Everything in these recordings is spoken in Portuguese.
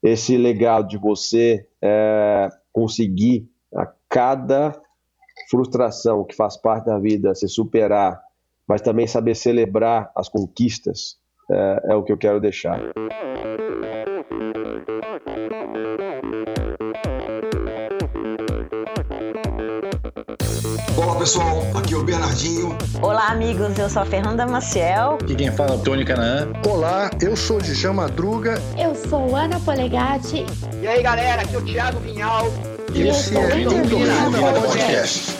esse legado de você conseguir a cada frustração que faz parte da vida, se superar, mas também saber celebrar as conquistas, é o que eu quero deixar. Olá pessoal, aqui é o Bernardinho. Olá amigos, eu sou a Fernanda Maciel. E quem fala é o Tony Canaã. Olá, eu sou o Diogo Madruga. Eu sou Ana Polegatti. E aí galera, aqui é o Thiago Vinhal. E esse é o Endorfina Podcast.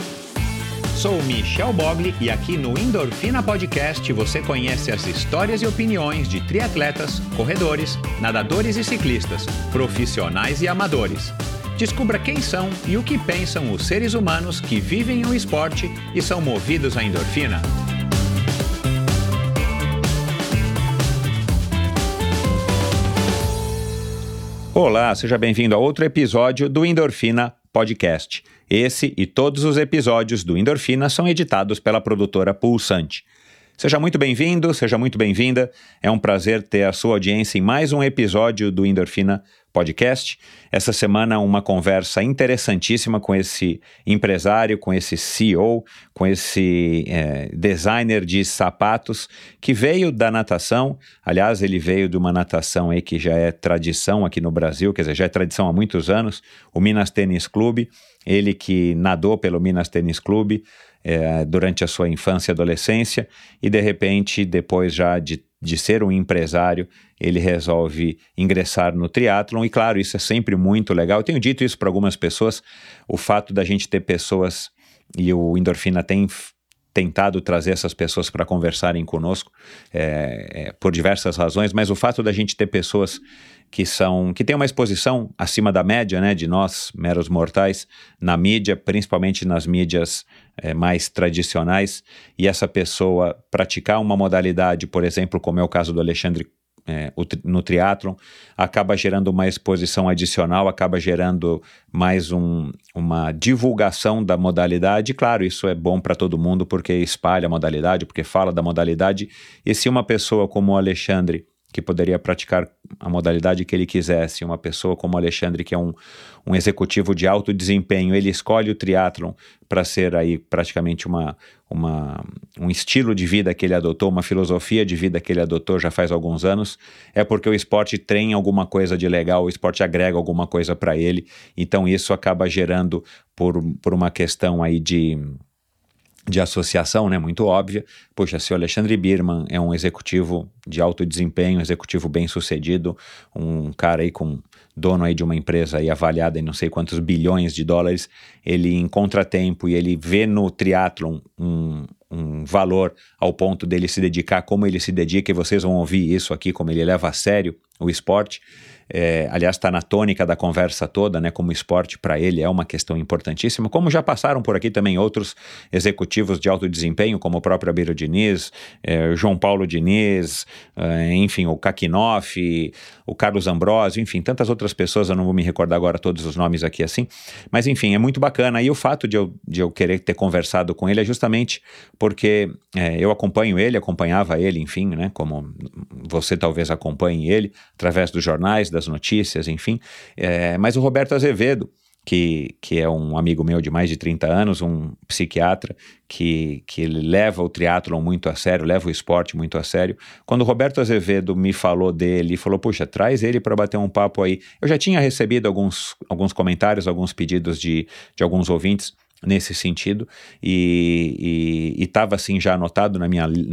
Sou o Michel Bogli e aqui no Endorfina Podcast você conhece as histórias e opiniões de triatletas, corredores, nadadores e ciclistas, profissionais e amadores. Descubra quem são e o que pensam os seres humanos que vivem o esporte e são movidos à endorfina. Olá, seja bem-vindo a outro episódio do Endorfina Podcast. Esse e todos os episódios do Endorfina são editados pela produtora Pulsante. Seja muito bem-vindo, seja muito bem-vinda. É um prazer ter a sua audiência em mais um episódio do Endorfina Podcast. Essa semana uma conversa interessantíssima com esse empresário, com esse CEO, com esse designer de sapatos que veio da natação. Aliás, ele veio de uma natação aí que já é tradição aqui no Brasil, quer dizer, já é tradição há muitos anos, o Minas Tênis Clube. Ele que nadou pelo Minas Tênis Clube durante a sua infância e adolescência e, de repente, depois já de ser um empresário, ele resolve ingressar no triatlon e, claro, isso é sempre muito legal. Eu tenho dito isso para algumas pessoas, o fato da gente ter pessoas, e o Endorfina tem tentado trazer essas pessoas para conversarem conosco por diversas razões, mas o fato da gente ter pessoas que têm uma exposição acima da média, né, de nós, meros mortais, na mídia, principalmente nas mídias mais tradicionais, e essa pessoa praticar uma modalidade, por exemplo, como é o caso do Alexandre no triatlon, acaba gerando uma exposição adicional, acaba gerando mais uma divulgação da modalidade. Claro, isso é bom para todo mundo porque espalha a modalidade, porque fala da modalidade. E se uma pessoa como o Alexandre, que poderia praticar a modalidade que ele quisesse, uma pessoa como o Alexandre, que é um executivo de alto desempenho, ele escolhe o triatlon para ser aí praticamente um estilo de vida que ele adotou, uma filosofia de vida que ele adotou já faz alguns anos, é porque o esporte tem alguma coisa de legal, o esporte agrega alguma coisa para ele, então isso acaba gerando, por uma questão aí de associação, né, muito óbvia. Poxa, se o Alexandre Birman é um executivo de alto desempenho, executivo bem sucedido, um cara aí com dono aí de uma empresa aí avaliada em não sei quantos bilhões de dólares, ele em contratempo e ele vê no triatlon um valor ao ponto dele se dedicar como ele se dedica, e vocês vão ouvir isso aqui, como ele leva a sério o esporte. Aliás, está na tônica da conversa toda, né? Como o esporte para ele é uma questão importantíssima, como já passaram por aqui também outros executivos de alto desempenho, como o próprio Amir Diniz, João Paulo Diniz, enfim, o Kakinoff, o Carlos Ambrosio, enfim, tantas outras pessoas, eu não vou me recordar agora todos os nomes aqui assim, mas enfim, é muito bacana. E o fato de eu querer ter conversado com ele é justamente porque eu acompanhava ele, enfim, né? Como você talvez acompanhe ele, através dos jornais, das notícias, enfim. Mas o Roberto Azevedo, que é um amigo meu de mais de 30 anos, um psiquiatra que leva o triatlon muito a sério, leva o esporte muito a sério. Quando o Roberto Azevedo me falou dele, falou, puxa, traz ele para bater um papo aí. Eu já tinha recebido alguns comentários, alguns pedidos de alguns ouvintes nesse sentido, e estava assim já anotado na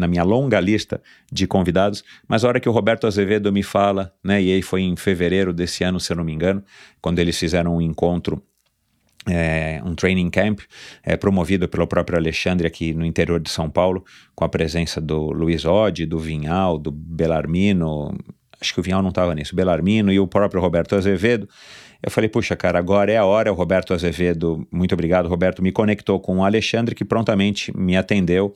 minha longa lista de convidados, mas a hora que o Roberto Azevedo me fala, né, e aí foi em fevereiro desse ano, se eu não me engano, quando eles fizeram um encontro, um training camp promovido pelo próprio Alexandre aqui no interior de São Paulo, com a presença do Luiz Oddi, do Vinhal, do Belarmino, acho que o Vinhal não estava nisso, Belarmino e o próprio Roberto Azevedo. Eu falei, puxa, cara, agora é a hora. O Roberto Azevedo, muito obrigado, Roberto, me conectou com o Alexandre, que prontamente me atendeu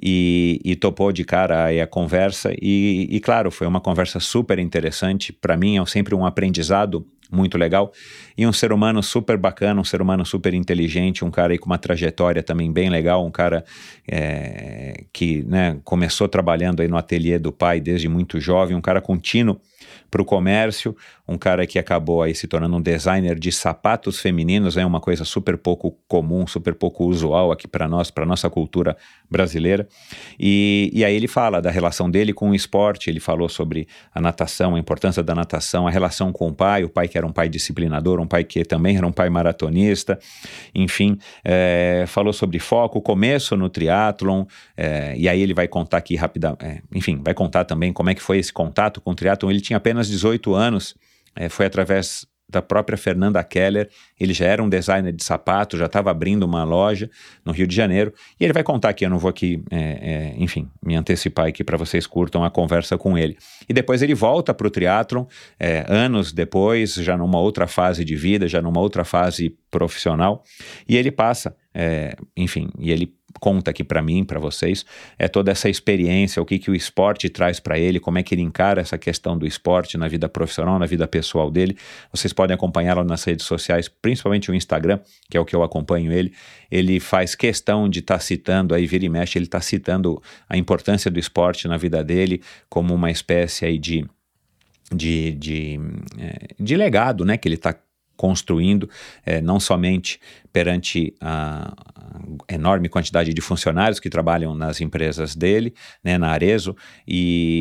e topou de cara aí a conversa. E claro, foi uma conversa super interessante. Para mim é sempre um aprendizado muito legal, e um ser humano super bacana, um ser humano super inteligente, um cara aí com uma trajetória também bem legal, um cara que, né, começou trabalhando aí no ateliê do pai desde muito jovem, um cara contínuo para o comércio, um cara que acabou aí se tornando um designer de sapatos femininos, né? Uma coisa super pouco comum, super pouco usual aqui para nós, para nossa cultura brasileira. E aí ele fala da relação dele com o esporte, ele falou sobre a natação, a importância da natação, a relação com o pai que era um pai disciplinador, um pai que também era um pai maratonista, enfim, falou sobre foco, começo no triatlon, e aí ele vai contar aqui rapidamente, enfim, vai contar também como é que foi esse contato com o triatlon. Ele tinha apenas 18 anos, foi através da própria Fernanda Keller, ele já era um designer de sapato, já estava abrindo uma loja no Rio de Janeiro, e ele vai contar aqui, eu não vou aqui, enfim, me antecipar aqui para vocês curtam a conversa com ele. E depois ele volta para o triatlon, anos depois, já numa outra fase de vida, já numa outra fase profissional, e ele passa, enfim, e ele conta aqui para mim, para vocês, toda essa experiência, o que o esporte traz para ele, como é que ele encara essa questão do esporte na vida profissional, na vida pessoal dele. Vocês podem acompanhá-lo nas redes sociais, principalmente o Instagram, que é o que eu acompanho ele. Ele faz questão de estar citando, aí vira e mexe, ele está citando a importância do esporte na vida dele como uma espécie aí de legado, né, que ele está construindo, não somente perante a enorme quantidade de funcionários que trabalham nas empresas dele, né, na Arezzo,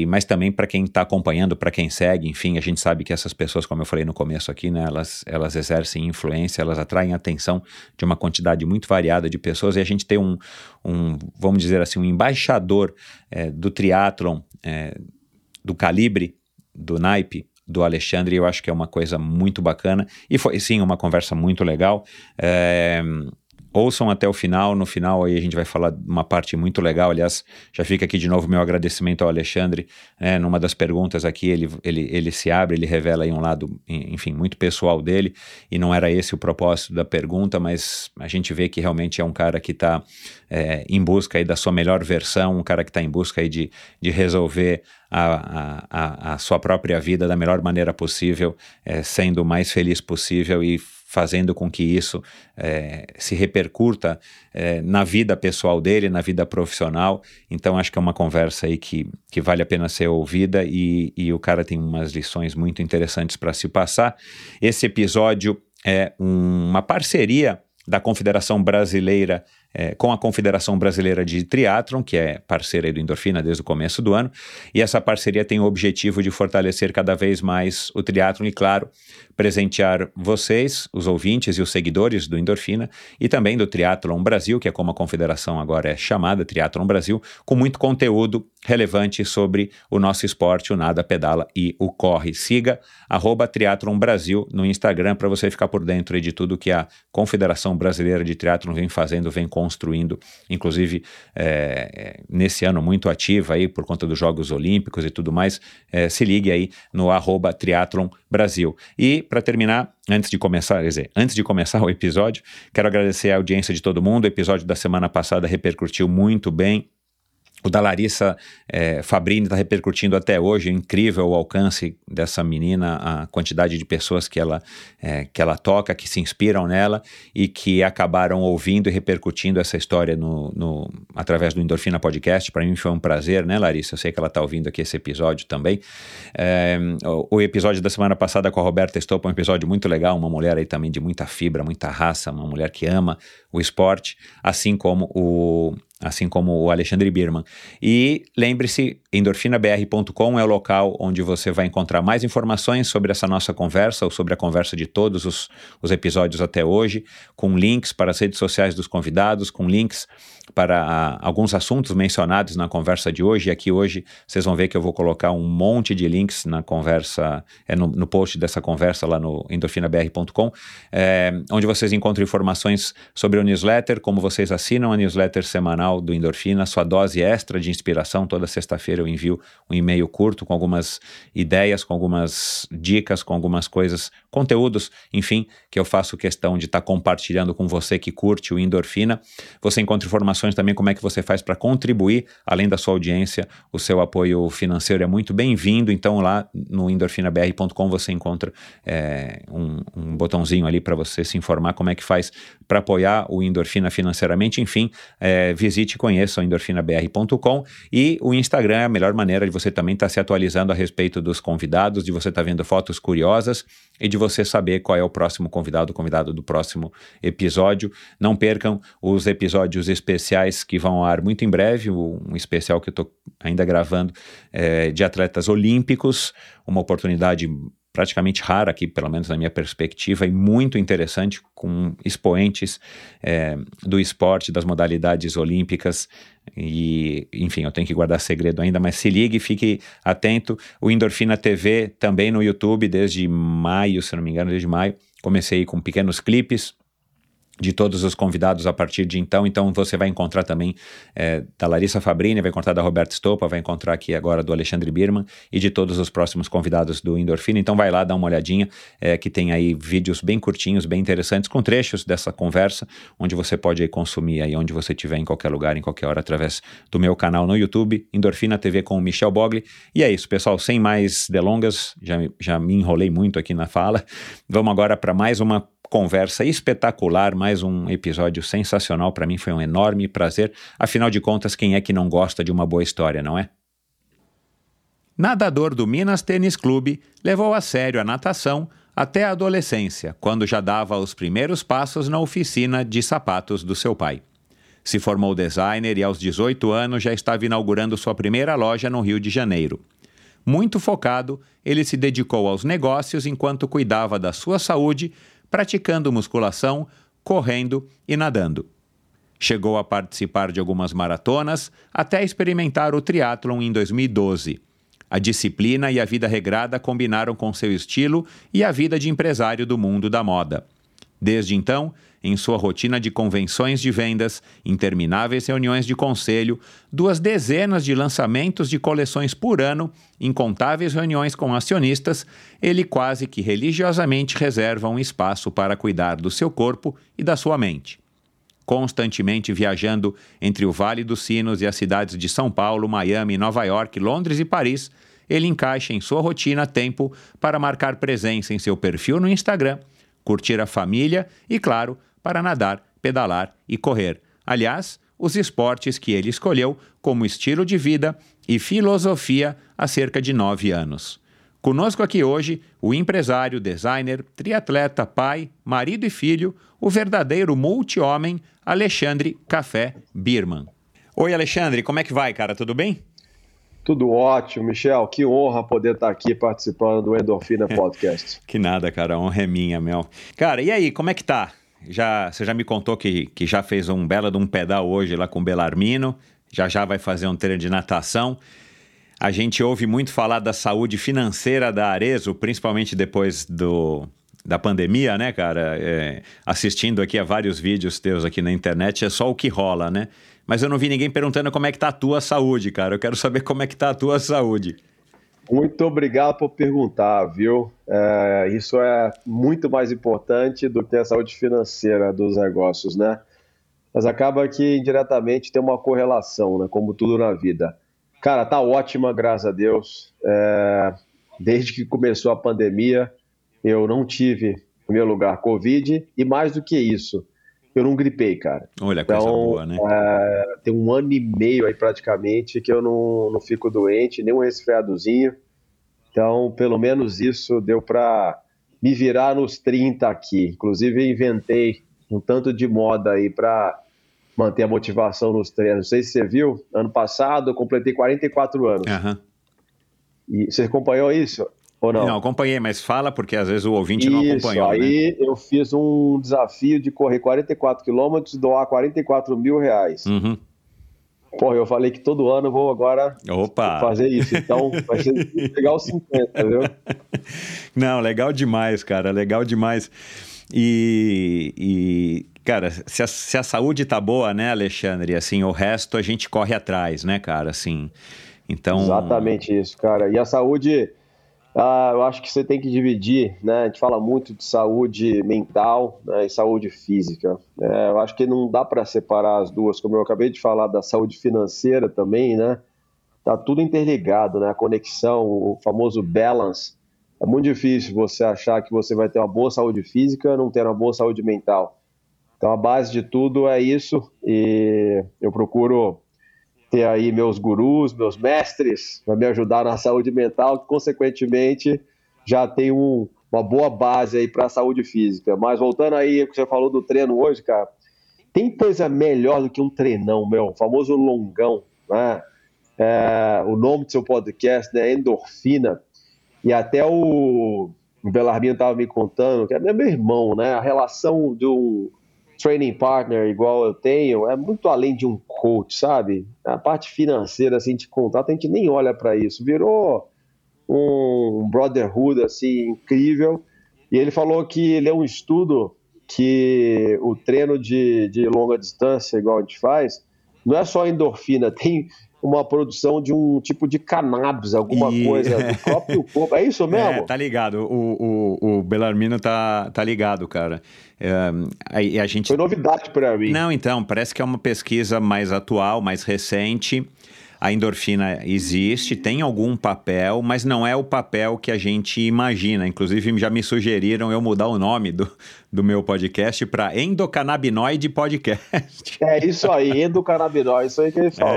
mas também para quem está acompanhando, para quem segue, enfim, a gente sabe que essas pessoas, como eu falei no começo aqui, né, elas exercem influência, elas atraem a atenção de uma quantidade muito variada de pessoas, e a gente tem um vamos dizer assim, um embaixador do triatlon, do calibre, do naipe, do Alexandre, eu acho que é uma coisa muito bacana, e foi sim uma conversa muito legal, ouçam até o final, no final aí a gente vai falar uma parte muito legal, aliás, já fica aqui de novo meu agradecimento ao Alexandre, né? Numa das perguntas aqui ele se abre, ele revela aí um lado, enfim, muito pessoal dele, e não era esse o propósito da pergunta, mas a gente vê que realmente é um cara que está em busca aí da sua melhor versão, um cara que está em busca aí de resolver a sua própria vida da melhor maneira possível, sendo o mais feliz possível e fazendo com que isso se repercuta na vida pessoal dele, na vida profissional. Então acho que é uma conversa aí que vale a pena ser ouvida e o cara tem umas lições muito interessantes para se passar. Esse episódio é uma parceria da Confederação Brasileira com a Confederação Brasileira de Triatlon, que é parceira do Endorfina desde o começo do ano, e essa parceria tem o objetivo de fortalecer cada vez mais o triatlon e, claro, presentear vocês, os ouvintes e os seguidores do Endorfina e também do Triatlon Brasil, que é como a confederação agora é chamada, Triatlon Brasil, com muito conteúdo relevante sobre o nosso esporte, o nada, pedala e o corre. Siga @TriatlonBrasil no Instagram para você ficar por dentro de tudo que a Confederação Brasileira de Triatlon vem fazendo, vem construindo, inclusive nesse ano muito ativa aí por conta dos Jogos Olímpicos e tudo mais, se ligue aí no @TriatlonBrasil. E para terminar, antes de começar o episódio, quero agradecer a audiência de todo mundo. O episódio da semana passada repercutiu muito bem. O da Larissa Fabrini está repercutindo até hoje, incrível o alcance dessa menina, a quantidade de pessoas que ela toca, que se inspiram nela e que acabaram ouvindo e repercutindo essa história através do Endorfina Podcast. Para mim foi um prazer, né, Larissa? Eu sei que ela está ouvindo aqui esse episódio também. O episódio da semana passada com a Roberta Estoppa, um episódio muito legal, uma mulher aí também de muita fibra, muita raça, uma mulher que ama o esporte, assim como o Alexandre Birman. E lembre-se, endorfinabr.com é o local onde você vai encontrar mais informações sobre essa nossa conversa ou sobre a conversa de todos os episódios até hoje, com links para as redes sociais dos convidados, com links para alguns assuntos mencionados na conversa de hoje. E aqui hoje vocês vão ver que eu vou colocar um monte de links na conversa, no post dessa conversa lá no endorfinabr.com, onde vocês encontram informações sobre o newsletter, como vocês assinam a newsletter semanal do Endorfina, sua dose extra de inspiração. Toda sexta-feira eu envio um e-mail curto com algumas ideias, com algumas dicas, com algumas coisas, conteúdos, enfim, que eu faço questão de estar compartilhando com você que curte o Endorfina. Você encontra informações também como é que você faz para contribuir, além da sua audiência, o seu apoio financeiro é muito bem-vindo, então lá no endorfinabr.com você encontra um botãozinho ali para você se informar como é que faz para apoiar o Endorfina financeiramente, enfim, visite e conheça o endorfinabr.com e o Instagram melhor maneira de você também estar se atualizando a respeito dos convidados, de você estar vendo fotos curiosas e de você saber qual é o convidado do próximo episódio. Não percam os episódios especiais que vão ao ar muito em breve, um especial que eu estou ainda gravando de atletas olímpicos, uma oportunidade praticamente rara aqui, pelo menos na minha perspectiva, e muito interessante, com expoentes do esporte, das modalidades olímpicas, e enfim, eu tenho que guardar segredo ainda, mas se ligue, fique atento. O Endorfina TV também no YouTube, desde maio, se não me engano, comecei com pequenos clipes de todos os convidados a partir de então. Então você vai encontrar também da Larissa Fabrini, vai encontrar da Roberta Stoppa, vai encontrar aqui agora do Alexandre Birman e de todos os próximos convidados do Endorfina. Então vai lá, dá uma olhadinha, que tem aí vídeos bem curtinhos, bem interessantes, com trechos dessa conversa, onde você pode aí consumir aí onde você estiver, em qualquer lugar, em qualquer hora, através do meu canal no YouTube, Endorfina TV com o Michel Bogli. E é isso, pessoal, sem mais delongas, já me enrolei muito aqui na fala. Vamos agora para mais uma conversa espetacular, mais um episódio sensacional. Para mim foi um enorme prazer. Afinal de contas, quem é que não gosta de uma boa história, não é? Nadador do Minas Tênis Clube, levou a sério a natação até a adolescência, quando já dava os primeiros passos na oficina de sapatos do seu pai. Se formou designer e aos 18 anos já estava inaugurando sua primeira loja no Rio de Janeiro. Muito focado, ele se dedicou aos negócios enquanto cuidava da sua saúde, praticando musculação, correndo e nadando. Chegou a participar de algumas maratonas até experimentar o triatlon em 2012. A disciplina e a vida regrada combinaram com seu estilo e a vida de empresário do mundo da moda. Desde então, em sua rotina de convenções de vendas, intermináveis reuniões de conselho, 2 dezenas de lançamentos de coleções por ano, incontáveis reuniões com acionistas, ele quase que religiosamente reserva um espaço para cuidar do seu corpo e da sua mente. Constantemente viajando entre o Vale dos Sinos e as cidades de São Paulo, Miami, Nova York, Londres e Paris, ele encaixa em sua rotina tempo para marcar presença em seu perfil no Instagram, curtir a família e, claro, para nadar, pedalar e correr. Aliás, os esportes que ele escolheu como estilo de vida e filosofia há cerca de 9 anos. Conosco aqui hoje, o empresário, designer, triatleta, pai, marido e filho, o verdadeiro multi-homem, Alexandre Café Birman. Oi, Alexandre, como é que vai, cara? Tudo bem? Tudo ótimo, Michel. Que honra poder estar aqui participando do Endorfina Podcast. Que nada, cara. A honra é minha, meu. Cara, e aí, como é que tá? Você já me contou que já fez um belo de um pedal hoje lá com o Belarmino. Já vai fazer um treino de natação. A gente ouve muito falar da saúde financeira da Arezzo, principalmente depois da pandemia, né, cara? Assistindo aqui a vários vídeos teus aqui na internet, é só o que rola, né? Mas eu não vi ninguém perguntando como é que tá a tua saúde, cara. Eu quero saber como é que tá a tua saúde. Muito obrigado por perguntar, viu? Isso é muito mais importante do que a saúde financeira dos negócios, né? Mas acaba que indiretamente tem uma correlação, né? Como tudo na vida. Cara, tá ótima, graças a Deus. Desde que começou a pandemia, eu não tive, em primeiro lugar, Covid. E mais do que isso, eu não gripei, cara. Olha, então, coisa boa, né? Tem 1 ano e meio aí praticamente que eu não fico doente, nem um resfriadozinho. Então, pelo menos isso deu para me virar nos 30 aqui. Inclusive, eu inventei um tanto de moda aí para manter a motivação nos treinos. Não sei se você viu, ano passado eu completei 44 anos. Uhum. E você acompanhou isso? Ou não? Não, acompanhei, mas fala, porque às vezes o ouvinte não acompanhou. Isso, aí, né? Eu fiz um desafio de correr 44 quilômetros e doar R$44 mil. Uhum. Porra, eu falei que todo ano eu vou agora fazer isso, então vai ser legal 50, viu? Não, legal demais, cara, legal demais. E cara, se a saúde tá boa, né, Alexandre, assim, o resto a gente corre atrás, né, cara, assim, então... Exatamente isso, cara, e a saúde... eu acho que você tem que dividir, né? A gente fala muito de saúde mental, né, e saúde física. Eu acho que não dá para separar as duas, como eu acabei de falar da saúde financeira também, né? Tá tudo interligado, né? A conexão, o famoso balance. É muito difícil você achar que você vai ter uma boa saúde física e não ter uma boa saúde mental. Então a base de tudo é isso, e eu procuro ter aí meus gurus, meus mestres, para me ajudar na saúde mental, que, consequentemente, já tem uma boa base aí para a saúde física. Mas voltando aí, que você falou do treino hoje, cara, tem coisa melhor do que um treinão, meu, o famoso longão, né? O nome do seu podcast, né, Endorfina, e até o Belarmino estava me contando, que é meu irmão, né, a relação do training partner igual eu tenho, é muito além de um coach, sabe? A parte financeira, assim, de contato, a gente nem olha para isso. Virou um brotherhood, assim, incrível. E ele falou que ele é um estudo que o treino de longa distância, igual a gente faz, não é só endorfina, tem uma produção de um tipo de cannabis, alguma coisa do próprio corpo. É isso mesmo? É, tá ligado. O Belarmino tá ligado, cara. A gente... Foi novidade para mim. Não, então, parece que é uma pesquisa mais atual, mais recente. A endorfina existe, tem algum papel, mas não é o papel que a gente imagina. Inclusive, já me sugeriram eu mudar o nome do meu podcast para Endocannabinoide Podcast. É isso aí, endocannabinoide, isso aí que ele falou.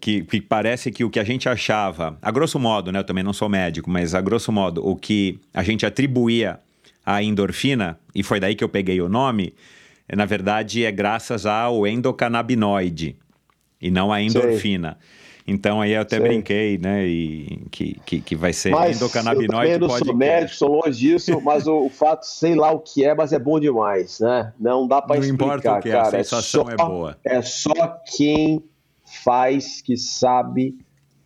Que parece que o que a gente achava, a grosso modo, né? Eu também não sou médico, mas a grosso modo, o que a gente atribuía à endorfina, e foi daí que eu peguei o nome, na verdade é graças ao endocannabinoide e não a endorfina. Sei. Então, aí eu até brinquei, né, e que vai ser endocannabinoide. Eu não sou médico, sou longe disso, mas o fato, sei lá o que é, mas é bom demais, né? Não dá para explicar, cara. Não importa o que é, a sensação é boa. É só quem faz que sabe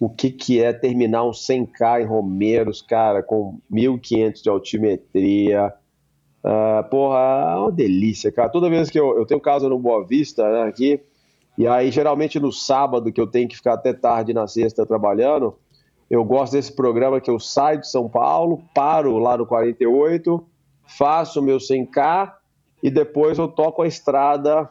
o que é terminar um 100K em Romeiros, cara, com 1.500 de altimetria. Porra, é uma delícia, cara. Toda vez que eu tenho casa no Boa Vista, né, aqui, e aí, geralmente, no sábado, que eu tenho que ficar até tarde na sexta trabalhando, eu gosto desse programa que eu saio de São Paulo, paro lá no 48, faço meu 100K e depois eu toco a estrada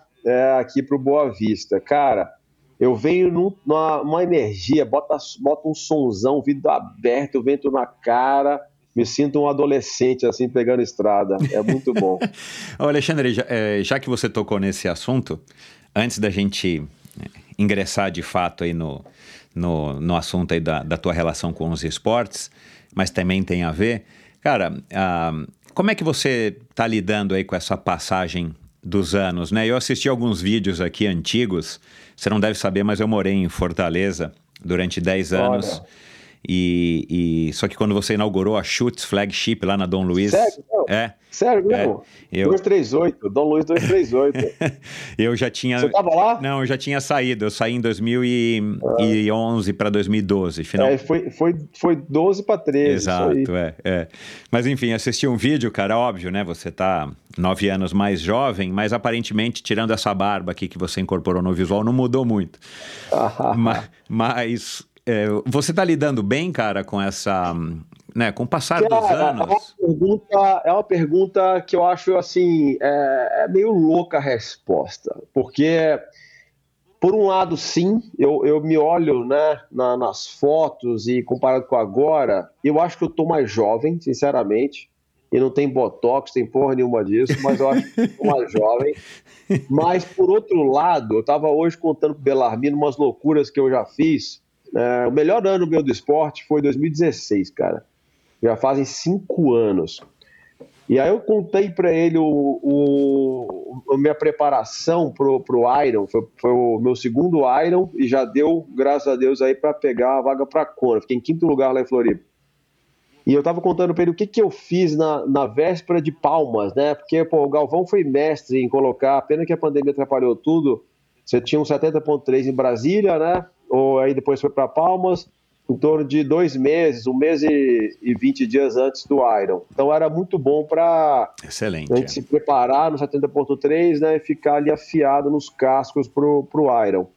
aqui pro Boa Vista. Cara, eu venho numa energia, bota um sonzão, vidro aberto, o vento na cara... Me sinto um adolescente, assim, pegando estrada. É muito bom. Alexandre, já que você tocou nesse assunto, antes da gente ingressar de fato aí no assunto aí da tua relação com os esportes, mas também tem a ver, cara, como é que você tá lidando aí com essa passagem dos anos, né? Eu assisti alguns vídeos aqui antigos, você não deve saber, mas eu morei em Fortaleza durante 10 anos. Olha. Só que quando você inaugurou a Schutz Flagship lá na Dom Luiz... Sério? Sério mesmo? 238, Dom Luiz 238. Eu já tinha... Você estava lá? Não, eu já tinha saído. Eu saí em 2011 para 2012. Final... Foi 12 para 13. Exato, é. Mas enfim, assisti um vídeo, cara, óbvio, né? Você tá 9 anos mais jovem, mas aparentemente, tirando essa barba aqui que você incorporou no visual, não mudou muito. Mas... você está lidando bem, cara, com essa... Né, com o passar dos anos? É uma pergunta que eu acho, assim, é meio louca a resposta. Porque, por um lado, sim, eu me olho, né, nas fotos e comparado com agora, eu acho que eu estou mais jovem, sinceramente. E não tem botox, tem porra nenhuma disso, mas eu acho que eu estou mais jovem. Mas, por outro lado, eu estava hoje contando para o Belarmino umas loucuras que eu já fiz. O melhor ano meu do esporte foi 2016, cara. Já fazem 5 anos. E aí eu contei para ele a minha preparação pro Iron. Foi o meu segundo Iron e já deu, graças a Deus, aí para pegar a vaga para Kona. Fiquei em 5º lugar lá em Floripa. E eu tava contando para ele o que eu fiz na véspera de Palmas, né? Porque o Galvão foi mestre em colocar, pena que a pandemia atrapalhou tudo. Você tinha um 70.3 em Brasília, né? Ou aí depois foi para Palmas, em torno de 2 meses, 1 mês e 20 dias antes do Iron. Então era muito bom para a gente se preparar no 70.3, né, e ficar ali afiado nos cascos pro Iron.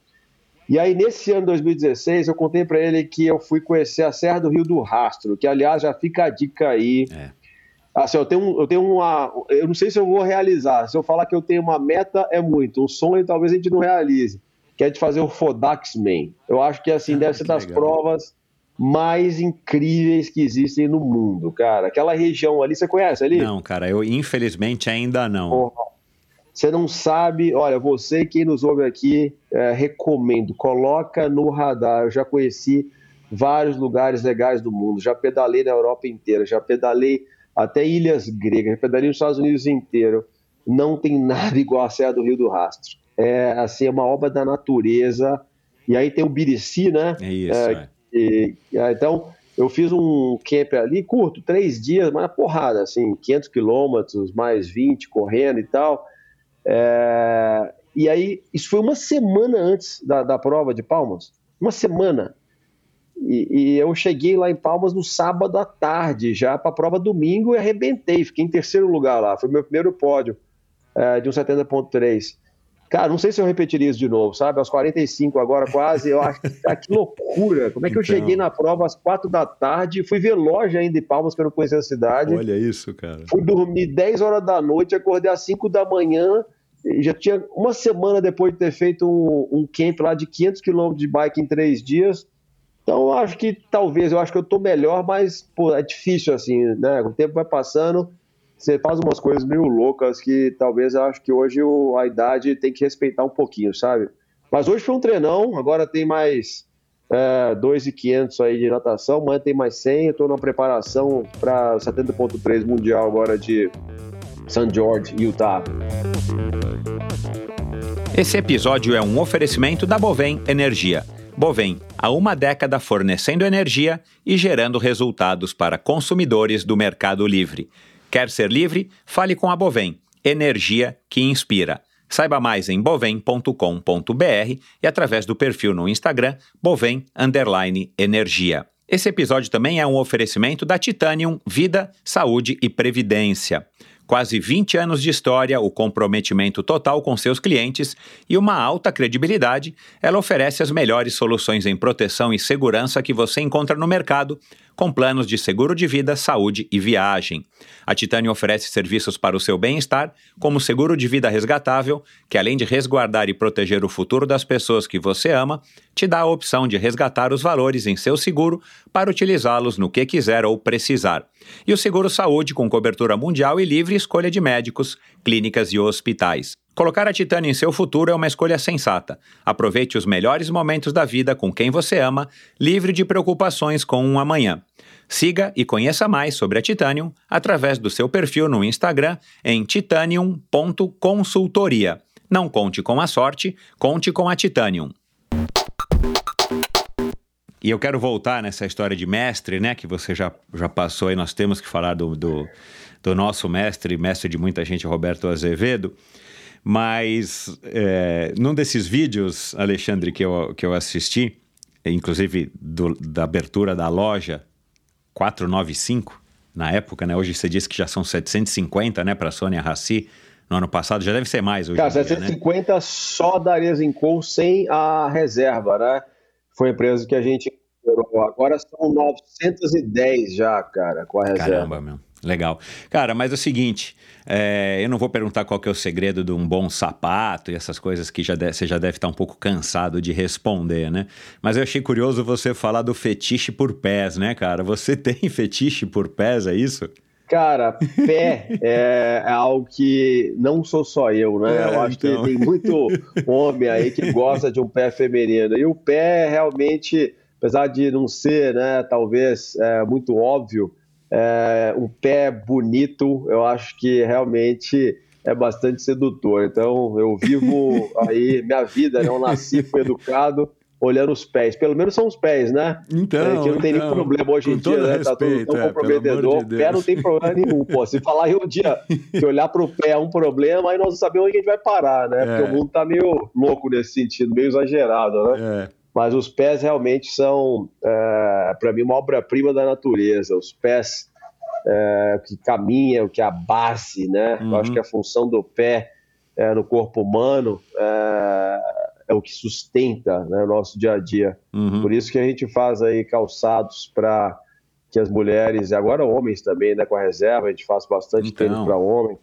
E aí nesse ano 2016 eu contei para ele que eu fui conhecer a Serra do Rio do Rastro, que aliás já fica a dica aí. É. Assim, eu não sei se eu vou realizar, se eu falar que eu tenho uma meta é muito, um sonho talvez a gente não realize, que é de fazer o Fodaxman. Eu acho que, assim, deve ser das provas mais incríveis que existem no mundo, cara. Aquela região ali, você conhece ali? Não, cara, eu infelizmente ainda não. Porra. Você não sabe, olha, você que nos ouve aqui, recomendo, coloca no radar. Eu já conheci vários lugares legais do mundo, já pedalei na Europa inteira, já pedalei até ilhas gregas, já pedalei nos Estados Unidos inteiro. Não tem nada igual a Serra do Rio do Rastro. É assim, é uma obra da natureza. E aí tem o Birici, né? É isso, então, eu fiz um camp ali, curto, 3 dias, mas na porrada, assim, 500 quilômetros, mais 20, correndo e tal. E aí, isso foi uma semana antes da prova de Palmas. Uma semana. E eu cheguei lá em Palmas no sábado à tarde, já para a prova domingo, e arrebentei. Fiquei em terceiro lugar lá. Foi meu primeiro pódio de um 70.3. Cara, não sei se eu repetiria isso de novo, sabe? Aos 45 agora quase, eu acho que loucura. Como é que eu cheguei na prova às 4 da tarde, fui ver loja ainda em Palmas, que eu não conhecia a cidade. Olha isso, cara. Fui dormir 10 horas da noite, acordei às 5 da manhã, e já tinha uma semana depois de ter feito um camp lá de 500 km de bike em 3 dias. Então, eu acho que talvez, eu tô melhor, mas pô, é difícil assim, né? O tempo vai passando. Você faz umas coisas meio loucas que talvez eu acho que hoje a idade tem que respeitar um pouquinho, sabe? Mas hoje foi um treinão, agora tem mais 2.500 aí de natação, amanhã tem mais 100, eu tô na preparação para 70.3 mundial agora de St. George, Utah. Esse episódio é um oferecimento da Bovem Energia. Bovem, há uma década fornecendo energia e gerando resultados para consumidores do Mercado Livre. Quer ser livre? Fale com a Bovem, energia que inspira. Saiba mais em bovem.com.br e através do perfil no Instagram, bovem_energia. Esse episódio também é um oferecimento da Titanium Vida, Saúde e Previdência. Quase 20 anos de história, o comprometimento total com seus clientes e uma alta credibilidade, ela oferece as melhores soluções em proteção e segurança que você encontra no mercado, com planos de seguro de vida, saúde e viagem. A Titanium oferece serviços para o seu bem-estar, como seguro de vida resgatável, que além de resguardar e proteger o futuro das pessoas que você ama, te dá a opção de resgatar os valores em seu seguro para utilizá-los no que quiser ou precisar. E o seguro saúde, com cobertura mundial e livre escolha de médicos, clínicas e hospitais. Colocar a Titanium em seu futuro é uma escolha sensata. Aproveite os melhores momentos da vida com quem você ama, livre de preocupações com um amanhã. Siga e conheça mais sobre a Titanium através do seu perfil no Instagram em titanium.consultoria. Não conte com a sorte, conte com a Titanium. E eu quero voltar nessa história de mestre, né, que você já passou aí, nós temos que falar do nosso mestre de muita gente, Roberto Azevedo, mas num desses vídeos, Alexandre, que eu assisti, inclusive da abertura da loja 495, na época, né, hoje você disse que já são 750, né, para a Sônia Raci, no ano passado, já deve ser mais hoje. Cara, 750 né? Só da Arezzo sem a reserva, né? Foi a empresa que a gente comprou. Agora são 910 já, cara, com a reserva. Caramba, meu. Legal. Cara, mas é o seguinte, eu não vou perguntar qual que é o segredo de um bom sapato e essas coisas que você já deve estar um pouco cansado de responder, né? Mas eu achei curioso você falar do fetiche por pés, né, cara? Você tem fetiche por pés, é isso? Cara, pé é algo que não sou só eu, né? Eu acho que tem muito homem aí que gosta de um pé feminino. E o pé realmente, apesar de não ser, né, talvez muito óbvio, um pé bonito, eu acho que realmente é bastante sedutor. Então eu vivo aí minha vida, né? Eu nasci, fui educado olhando os pés, pelo menos são os pés, né? Então, que não tem nenhum problema hoje em dia, né? Tá tudo tão comprometedor. O pé não tem problema nenhum, pô. Se falar aí um dia que olhar pro pé é um problema, aí nós não sabemos onde a gente vai parar, né? Porque o mundo tá meio louco nesse sentido, meio exagerado, né? Mas os pés realmente são, para mim, uma obra-prima da natureza. Os pés, o que caminha, o que é a base, né? Eu acho que a função do pé no corpo humano é o que sustenta, né, o nosso dia a dia. Por isso que a gente faz aí calçados para que as mulheres, e agora homens também, né, com a reserva, a gente faz bastante tênis para homem.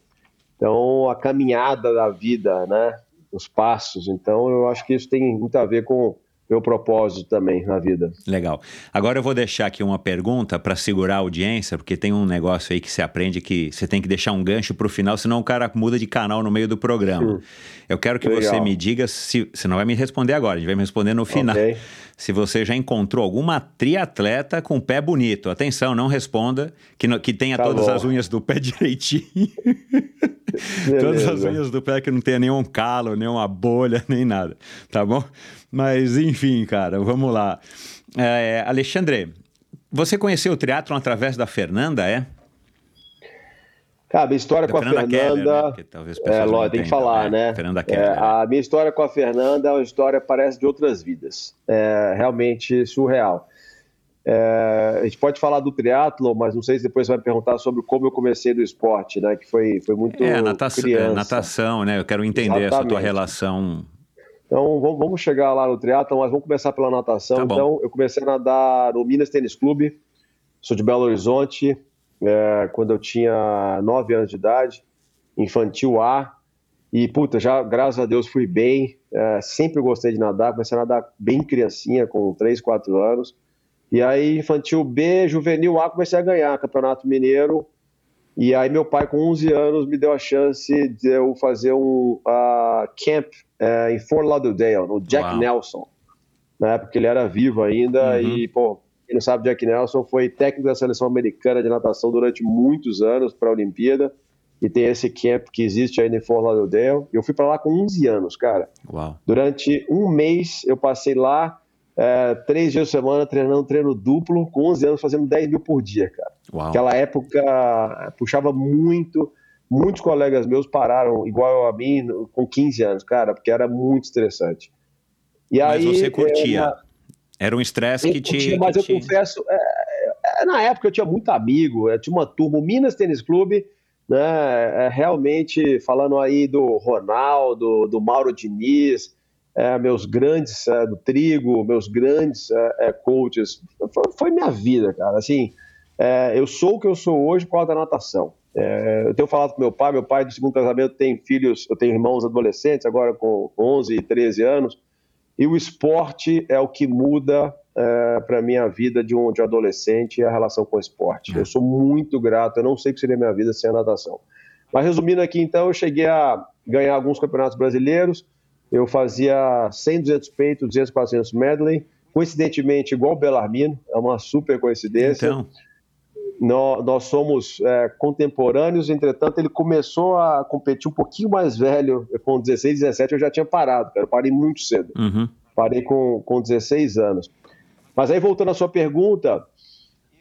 Então, a caminhada da vida, né, os passos. Então, eu acho que isso tem muito a ver com meu propósito também na vida. Legal. Agora eu vou deixar aqui uma pergunta para segurar a audiência, porque tem um negócio aí que você aprende que você tem que deixar um gancho para o final, senão o cara muda de canal no meio do programa. Eu quero que você me diga, se você não vai me responder agora, a gente vai me responder no final. Okay. Se você já encontrou alguma triatleta com pé bonito. Atenção, não responda, que tenha todas as unhas do pé direitinho. Todas as unhas do pé, que não tenha nenhum calo, nenhuma bolha, nem nada. Tá bom? Mas, enfim, cara, vamos lá. Alexandre, você conheceu o triatlon através da Fernanda, é? Cara, minha história com a Fernanda... Keller, né? Tem que falar, né? Fernanda Keller. A minha história com a Fernanda é uma história, parece, de outras vidas. É realmente surreal. A gente pode falar do triatlo, mas não sei se depois você vai perguntar sobre como eu comecei do esporte, né? Que foi muito criança. Natação, né? Eu quero entender essa tua relação... Então, vamos chegar lá no triatlon, mas vamos começar pela natação. Tá bom. Então, eu comecei a nadar no Minas Tênis Clube, sou de Belo Horizonte, quando eu tinha 9 anos de idade, infantil A, e, já, graças a Deus, fui bem, sempre gostei de nadar, comecei a nadar bem criancinha, com 3, 4 anos, e aí, infantil B, juvenil A, comecei a ganhar Campeonato Mineiro, e aí meu pai, com 11 anos, me deu a chance de eu fazer um camp em Fort Lauderdale, no Jack Nelson, né? Porque ele era vivo ainda e, quem não sabe, Jack Nelson foi técnico da seleção americana de natação durante muitos anos para a Olimpíada, e tem esse camp que existe ainda em Fort Lauderdale. Eu fui para lá com 11 anos, cara. Uau. Durante um mês eu passei lá, 3 dias por semana, treinando treino duplo, com 11 anos fazendo 10 mil por dia, cara. Uau. Naquela época puxava muito, muitos colegas meus pararam igual a mim com 15 anos, cara, porque era muito estressante. E mas aí, você curtia? Era um estresse que tinha. Mas eu confesso, na época eu tinha muito amigo, eu tinha uma turma, o Minas Tênis Clube, né, realmente falando aí do Ronaldo, do Mauro Diniz, meus grandes do Trigo, meus grandes coaches. Foi minha vida, cara. Assim, eu sou o que eu sou hoje por causa da natação. Eu tenho falado com meu pai do segundo casamento tem filhos, eu tenho irmãos adolescentes agora com 11 e 13 anos, e o esporte é o que muda para a minha vida de adolescente e a relação com o esporte. Eu sou muito grato, eu não sei o que seria minha vida sem a natação. Mas resumindo aqui, então, eu cheguei a ganhar alguns campeonatos brasileiros. Eu fazia 100, 200 peitos, 200, 400 medley. Coincidentemente, igual o Belarmino, é uma super coincidência. Então... Nós somos contemporâneos, entretanto, ele começou a competir um pouquinho mais velho. Com 16, 17, eu já tinha parado, cara. Eu parei muito cedo. Parei com 16 anos. Mas aí, voltando à sua pergunta,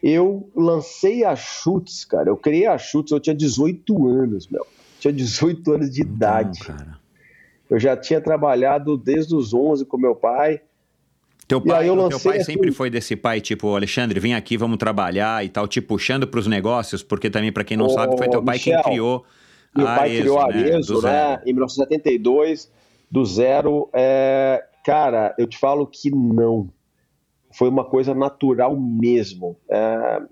eu lancei a Schutz, cara. Eu criei a Schutz, eu tinha 18 anos, meu. Tinha 18 anos de idade. Cara. Eu já tinha trabalhado desde os 11 com meu pai. Teu pai sempre foi desse pai, tipo, Alexandre, vem aqui, vamos trabalhar e tal, te puxando para os negócios, porque também, para quem não sabe, foi teu pai, Michel, quem criou a Arezzo. Meu pai criou a Arezzo, né? Em 1972, do zero. Cara, eu te falo que não. Foi uma coisa natural mesmo.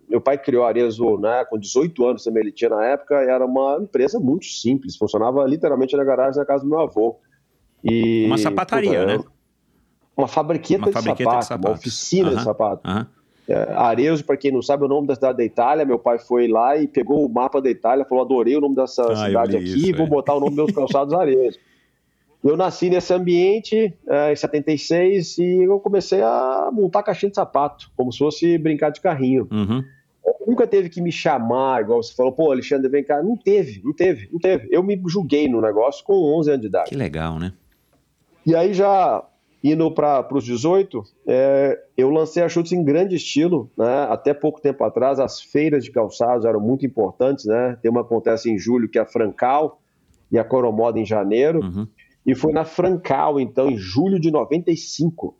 Meu pai criou a Arezzo, né, com 18 anos também ele tinha na época, e era uma empresa muito simples, funcionava literalmente na garagem da casa do meu avô. E, uma sapataria, né? Uma fabriqueta de sapato, uma oficina de sapato. Arezzo, para quem não sabe, é o nome da cidade da Itália. Meu pai foi lá e pegou o mapa da Itália, falou, adorei o nome dessa cidade aqui, vou botar o nome dos meus calçados Arezzo. Eu nasci nesse ambiente em 76 e eu comecei a montar caixinha de sapato, como se fosse brincar de carrinho. Nunca teve que me chamar, igual você falou, pô, Alexandre, vem cá. Não teve. Eu me julguei no negócio com 11 anos de idade. Que legal, né? E aí já... Indo para os 18, eu lancei a Schutz em grande estilo, né? Até pouco tempo atrás, as feiras de calçados eram muito importantes, né? Tem uma que acontece em julho, que é a Francal, e a Coromoda em janeiro. E foi na Francal, então, em julho de 95,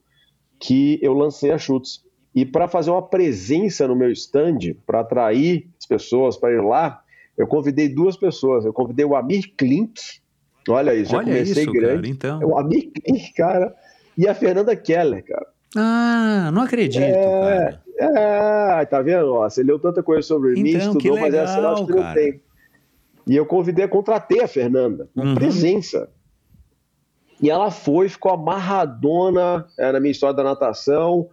que eu lancei a Schutz. E para fazer uma presença no meu stand, para atrair as pessoas para ir lá, eu convidei duas pessoas. Eu convidei o Amir Klink, olha isso, já comecei isso, grande. Cara, então... O Amir Klink, cara... E a Fernanda Keller, cara. Ah, não acredito, cara. Tá vendo? Você leu tanta coisa sobre mim, então, estudou, mas essa eu acho que não tem. E eu contratei a Fernanda, com presença. E ela foi, ficou amarradona na minha história da natação.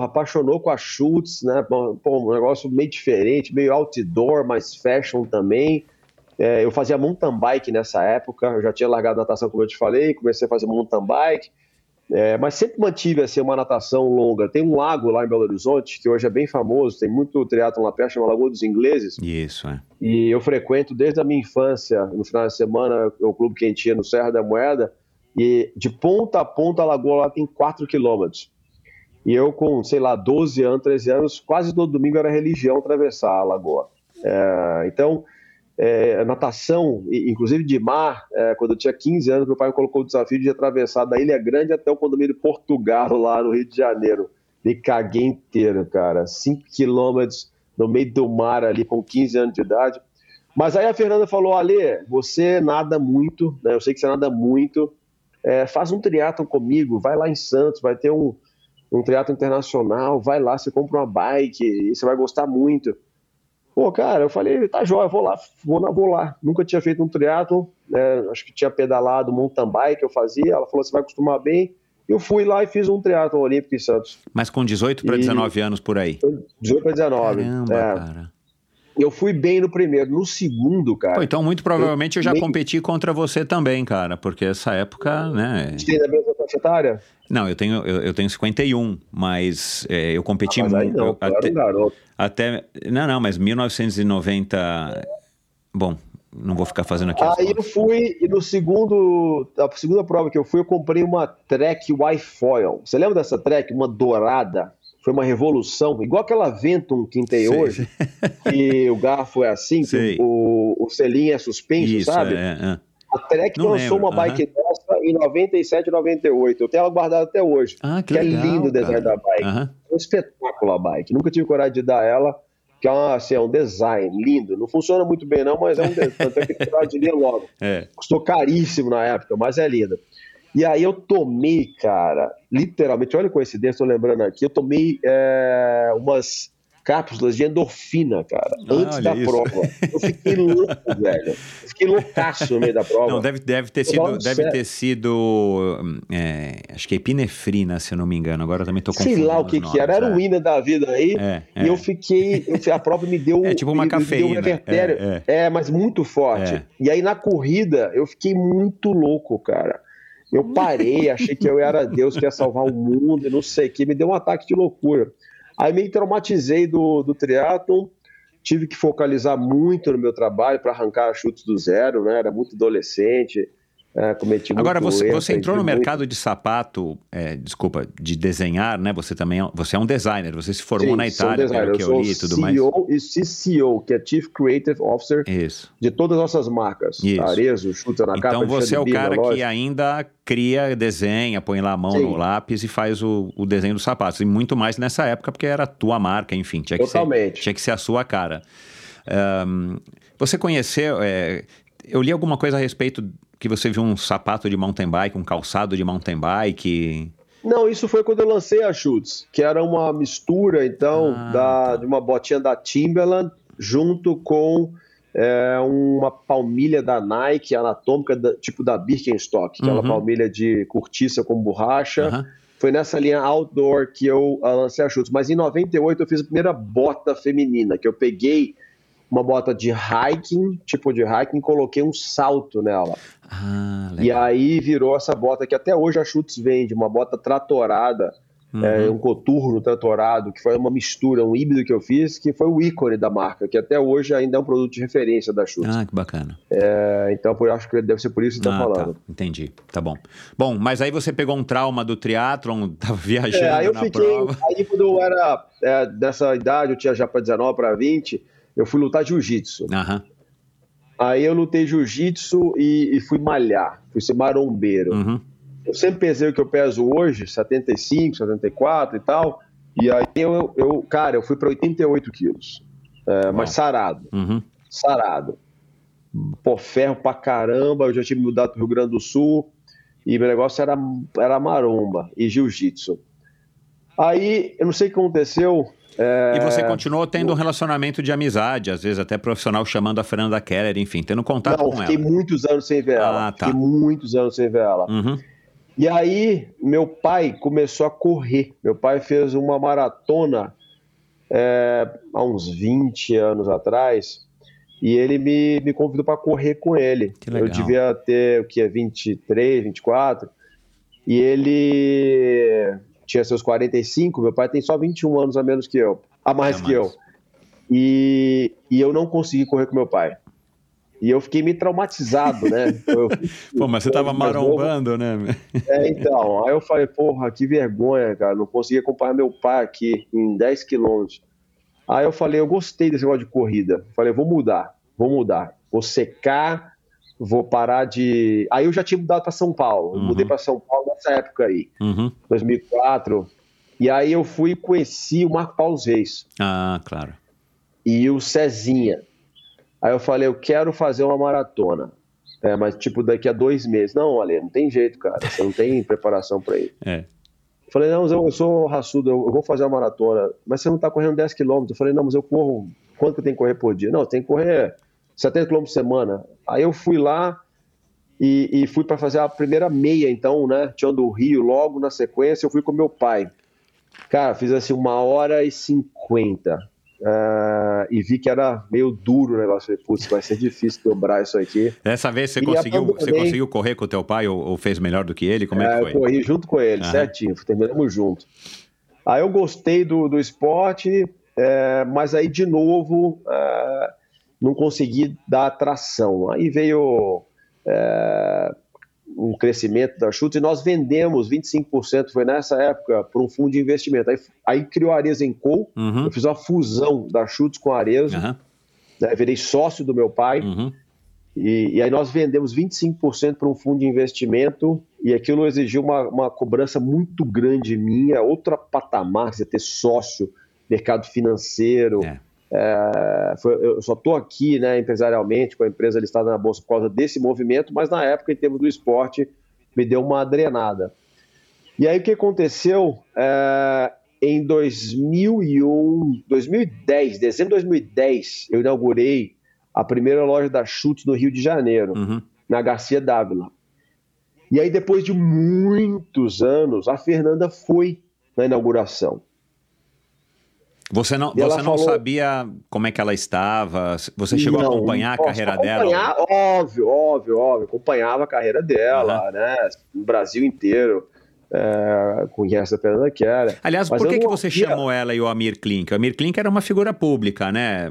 Apaixonou com a Schutz, né? Um negócio meio diferente, meio outdoor, mais fashion também. Eu fazia mountain bike nessa época, eu já tinha largado a natação, como eu te falei, comecei a fazer mountain bike, mas sempre mantive assim, uma natação longa. Tem um lago lá em Belo Horizonte, que hoje é bem famoso, tem muito triatlon lá perto, chama Lagoa dos Ingleses. Isso, é. E eu frequento desde a minha infância, no final de semana, o Clube Quentinha no Serra da Moeda, e de ponta a ponta a lagoa lá tem 4 quilômetros. E eu com, 12 anos, 13 anos, quase todo domingo era religião atravessar a lagoa. Então... natação, inclusive de mar, quando eu tinha 15 anos, meu pai me colocou o desafio de atravessar da Ilha Grande até o condomínio Portugal, lá no Rio de Janeiro. Me caguei inteiro, cara. 5 quilômetros no meio do mar ali, com 15 anos de idade. Mas aí a Fernanda falou, Ale, você nada muito, né? Eu sei que você nada muito, faz um triatlon comigo, vai lá em Santos, vai ter um triatlon internacional, vai lá, você compra uma bike, e você vai gostar muito. Pô, cara, eu falei, tá jóia, vou lá. Nunca tinha feito um triatlon, né? Acho que tinha pedalado mountain bike, eu fazia. Ela falou, você vai acostumar bem. Eu fui lá e fiz um triatlon olímpico em Santos. Mas com 18 para 19 anos por aí? 18 para 19. Caramba, cara. Eu fui bem no primeiro, no segundo, cara... Pô, então, muito provavelmente eu já competi contra você também, cara, porque essa época, né... Você tem a mesma faixa etária? Não, eu tenho 51, mas eu competi... mas aí não, garoto. Não, mas 1990... Bom, não vou ficar fazendo aqui... Aí eu fui, e no segundo... A segunda prova que eu fui, eu comprei uma Trek Y-Foil. Você lembra dessa Trek? Uma dourada... Foi uma revolução, igual aquela Ventum que tem hoje, que o garfo é assim, que o selinho é suspenso, isso, sabe? A Trek lançou uma bike dessa em 97, 98. Eu tenho ela guardada até hoje. Ah, que legal, é lindo o design da bike. É um espetáculo a bike. Nunca tive coragem de dar ela, que é um design lindo. Não funciona muito bem não, mas é um design. Tanto é que eu de ler logo. Custou caríssimo na época, mas é linda. E aí eu tomei, cara, literalmente, olha a coincidência, tô lembrando aqui, eu tomei umas cápsulas de endorfina, cara, antes da prova. Eu fiquei louco, velho. Eu fiquei loucaço no meio da prova. Não, deve ter sido, acho que epinefrina, se eu não me engano, agora eu também tô confundindo. Sei lá o que era, era o hino da vida aí, e a prova me deu... tipo uma cafeína. Mas muito forte. E aí na corrida, eu fiquei muito louco, cara. Eu parei, achei que eu era Deus que ia salvar o mundo e não sei o que, me deu um ataque de loucura. Aí me traumatizei do triatlon, tive que focalizar muito no meu trabalho para arrancar chutes do zero, né? Era muito adolescente, cometi muito erro. Agora, você entrou no mercado de sapato, de desenhar, né? Você é um designer, você se formou na Itália, pelo que eu li e tudo mais. E CCO, que é Chief Creative Officer, de todas as nossas marcas. Arezzo, Schutz, na capa. Então você é o cara que ainda cria, desenha, põe lá a mão no lápis e faz o desenho dos sapatos. E muito mais nessa época, porque era a tua marca, enfim. Tinha que ser a sua cara. Você conheceu... eu li alguma coisa a respeito... que você viu um sapato de mountain bike, um calçado de mountain bike? Não, isso foi quando eu lancei a Schutz, que era uma mistura, então, de uma botinha da Timberland junto com uma palmilha da Nike, anatômica, tipo da Birkenstock, aquela palmilha de cortiça com borracha. Foi nessa linha outdoor que eu lancei a Schutz. Mas em 98 eu fiz a primeira bota feminina, que eu peguei uma bota de hiking, coloquei um salto nela. E aí virou essa bota que até hoje a Schutz vende, uma bota tratorada, um coturno tratorado, que foi uma mistura, um híbrido que eu fiz, que foi o ícone da marca, que até hoje ainda é um produto de referência da Schutz. Ah, que bacana. Então, acho que deve ser por isso que você está falando. Tá. Entendi, tá bom. Bom, mas aí você pegou um trauma do triatlon, estava viajando prova. Aí quando eu era dessa idade, eu tinha já para 19, para 20... Eu fui lutar jiu-jitsu. Aí eu lutei jiu-jitsu e fui malhar, fui ser marombeiro. Eu sempre pesei o que eu peso hoje, 75, 74 e tal. E aí eu fui para 88 quilos, mas sarado. Sarado. Pô, ferro pra caramba, eu já tinha me mudado pro Rio Grande do Sul e meu negócio era maromba e jiu-jitsu. Aí, eu não sei o que aconteceu... E você continuou tendo um relacionamento de amizade, às vezes até profissional, chamando a Fernanda Keller, enfim, tendo contato com ela. Não, fiquei muitos anos sem ver ela. Ah, tá. Fiquei muitos anos sem ver ela. Uhum. E aí, meu pai começou a correr. Meu pai fez uma maratona há uns 20 anos atrás e ele me convidou para correr com ele. Que legal. Eu devia ter, 23, 24. E ele... tinha seus 45, meu pai tem só 21 anos a menos que eu, a mais que eu. E eu não consegui correr com meu pai. E eu fiquei meio traumatizado, né? Pô, mas você tava marombando, né? Então, aí eu falei, porra, que vergonha, cara, não consegui acompanhar meu pai aqui em 10 quilômetros. Aí eu falei, eu gostei desse negócio de corrida. Falei, vou mudar. Vou secar, vou parar de... Aí eu já tinha mudado para São Paulo, eu mudei para São Paulo nessa época aí, 2004, e aí eu fui e conheci o Marco Paulo Reis. Ah, claro. E o Cezinha. Aí eu falei, eu quero fazer uma maratona, mas tipo daqui a 2 meses. Não, Ale, não tem jeito, cara, você não tem preparação para isso. Eu falei, não, mas eu sou raçudo, eu vou fazer uma maratona, mas você não tá correndo 10 quilômetros. Eu falei, não, mas eu corro, quanto que eu tenho que correr por dia? Não, tem que correr... 70 km por semana. Aí eu fui lá e fui para fazer a primeira meia, então, né? Tirando o Rio, logo na sequência, eu fui com meu pai. Cara, fiz assim 1h50. E vi que era meio duro o negócio. Falei, putz, vai ser difícil dobrar isso aqui. Dessa vez você conseguiu correr com o teu pai ou fez melhor do que ele? Como é que foi? Eu corri junto com ele, certinho. Terminamos junto. Aí eu gostei do esporte, mas aí de novo... não consegui dar tração. Aí veio um crescimento da Schutz e nós vendemos 25%, foi nessa época, para um fundo de investimento. Aí criou a Arezzo em Co. Eu fiz uma fusão da Schutz com a Arezzo, né, virei sócio do meu pai, e aí nós vendemos 25% para um fundo de investimento e aquilo exigiu uma cobrança muito grande minha, outro patamar, você ter sócio, mercado financeiro... eu só estou aqui, né, empresarialmente, com a empresa listada na Bolsa por causa desse movimento, mas na época, em termos do esporte, me deu uma drenada. E aí o que aconteceu? Em dezembro de 2010, eu inaugurei a primeira loja da Schutz no Rio de Janeiro, na Garcia Dávila. E aí, depois de muitos anos, a Fernanda foi na inauguração. Você não sabia como é que ela estava? Você chegou a acompanhar a carreira dela? Óbvio. Acompanhava a carreira dela, né? No Brasil inteiro. Conhece a Fernanda Keller. Aliás, mas por que você chamou ela e o Amir Klink? O Amir Klink era uma figura pública, né?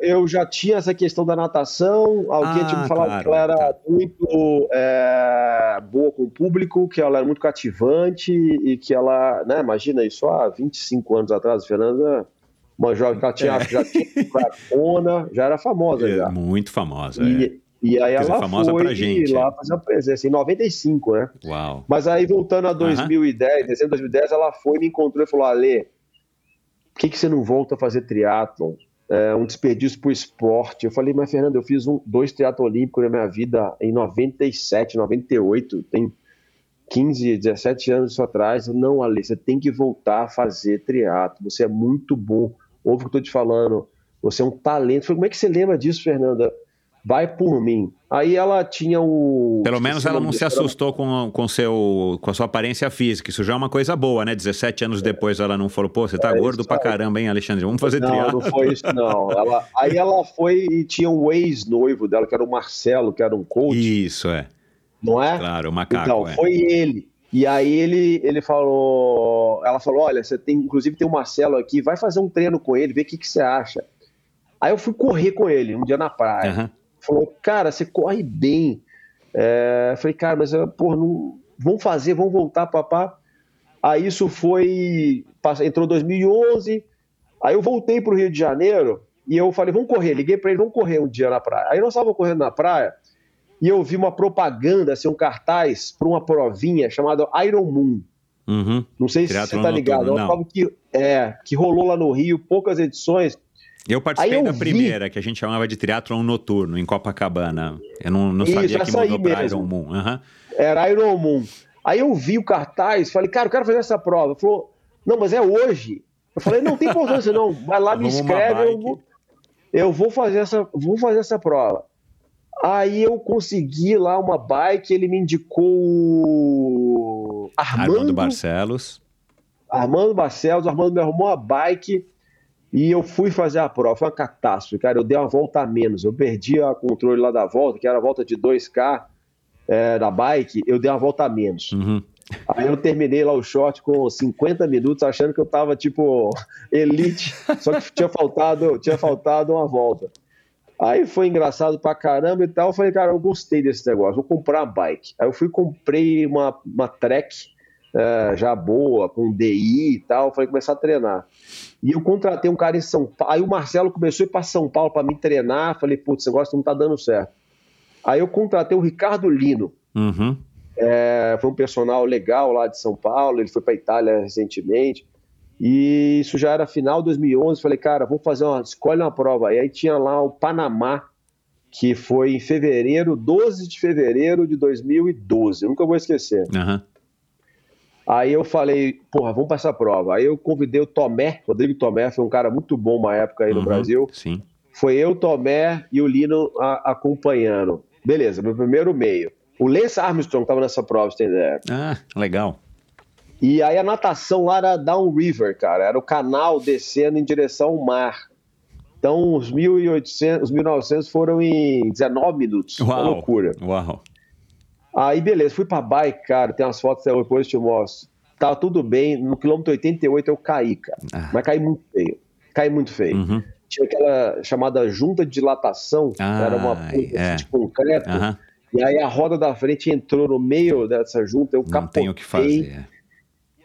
Eu já tinha essa questão da natação. Alguém tinha me falado que ela era muito boa com o público, que ela era muito cativante e que ela, né? Imagina isso há 25 anos atrás, Fernanda, uma jovem que ela já tinha maratona, já era famosa. Muito famosa. E aí ela foi lá fazer a presença, em 95, né? Uau. Mas aí, voltando a 2010, dezembro de 2010, ela foi, me encontrou e falou, Ale, por que você não volta a fazer triatlon? É um desperdício pro esporte. Eu falei, mas Fernanda, eu fiz 2 triatlon olímpicos na minha vida em 97, 98, tem 15, 17 anos isso atrás. Não, Ale, você tem que voltar a fazer triatlon, você é muito bom, ouve o que eu tô te falando, você é um talento. Eu falei, como é que você lembra disso, Fernanda? Vai por mim. Aí ela tinha o... Pelo menos ela não se assustou com a sua aparência física. Isso já é uma coisa boa, né? 17 anos depois ela não falou, pô, você tá gordo pra caramba, hein, Alexandre? Vamos fazer triatlon. Não foi isso, não. Aí ela foi e tinha um ex-noivo dela, que era o Marcelo, que era um coach. Isso, Não é? Claro, o macaco, Então, foi ele. E aí ele falou... Ela falou, olha, você tem... Inclusive tem o Marcelo aqui, vai fazer um treino com ele, vê o que você acha. Aí eu fui correr com ele, um dia na praia. Falou, cara, você corre bem. Falei, cara, mas porra, não... vamos voltar, papá. Aí isso foi... Entrou 2011, aí eu voltei pro Rio de Janeiro e eu falei, vamos correr. Liguei para ele, vamos correr um dia na praia. Aí nós estávamos correndo na praia e eu vi uma propaganda, assim, um cartaz para uma provinha chamada Iron Moon. Não sei se você tá ligado. É um que rolou lá no Rio, poucas edições. Eu participei da primeira, que a gente chamava de triatlon noturno, em Copacabana. Eu não sabia que mudou para Iron Moon. Era Iron Moon. Aí eu vi o cartaz, falei, cara, eu quero fazer essa prova. Ele falou, não, mas é hoje. Eu falei, não tem importância não, vai lá, me inscreve, eu vou fazer essa prova. Aí eu consegui lá uma bike, ele me indicou o Armando Barcelos, o Armando me arrumou a bike e eu fui fazer a prova. Foi uma catástrofe, cara, eu dei uma volta a menos, eu perdi o controle lá da volta, que era a volta de 2K da bike, eu dei uma volta a menos. Uhum. Aí eu terminei lá o short com 50 minutos, achando que eu tava tipo elite, só que tinha faltado uma volta. Aí foi engraçado pra caramba e tal. Eu falei, cara, eu gostei desse negócio, vou comprar a bike. Aí eu fui e comprei uma Trek já boa, com DI e tal. Eu falei, começar a treinar. E eu contratei um cara em São Paulo. Aí o Marcelo começou a ir pra São Paulo pra me treinar. Eu falei, putz, esse negócio não tá dando certo. Aí eu contratei o Ricardo Lino. Uhum. Foi um personal legal lá de São Paulo. Ele foi pra Itália recentemente. E isso já era final de 2011, falei, cara, vamos fazer escolhe uma prova. E aí tinha lá o Panamá, que foi em 12 de fevereiro de 2012, eu nunca vou esquecer. Uhum. Aí eu falei, porra, vamos para essa prova. Aí eu convidei o Tomé, Rodrigo Tomé, foi um cara muito bom uma época aí no Brasil. Sim. Foi eu, Tomé e o Lino acompanhando. Beleza, meu primeiro meio. O Lance Armstrong estava nessa prova, você tem ideia. Ah, legal. E aí a natação lá era downriver, cara, era o canal descendo em direção ao mar. Então os 1.900 foram em 19 minutos, uau, uma loucura. Uau. Aí beleza, fui pra bike, cara, tem umas fotos até depois eu te mostro. Tava tudo bem, no quilômetro 88 eu caí, cara, mas caí muito feio. Uhum. Tinha aquela chamada junta de dilatação, era uma ponta de concreto, e aí a roda da frente entrou no meio dessa junta, eu capotei. Não tem o que fazer,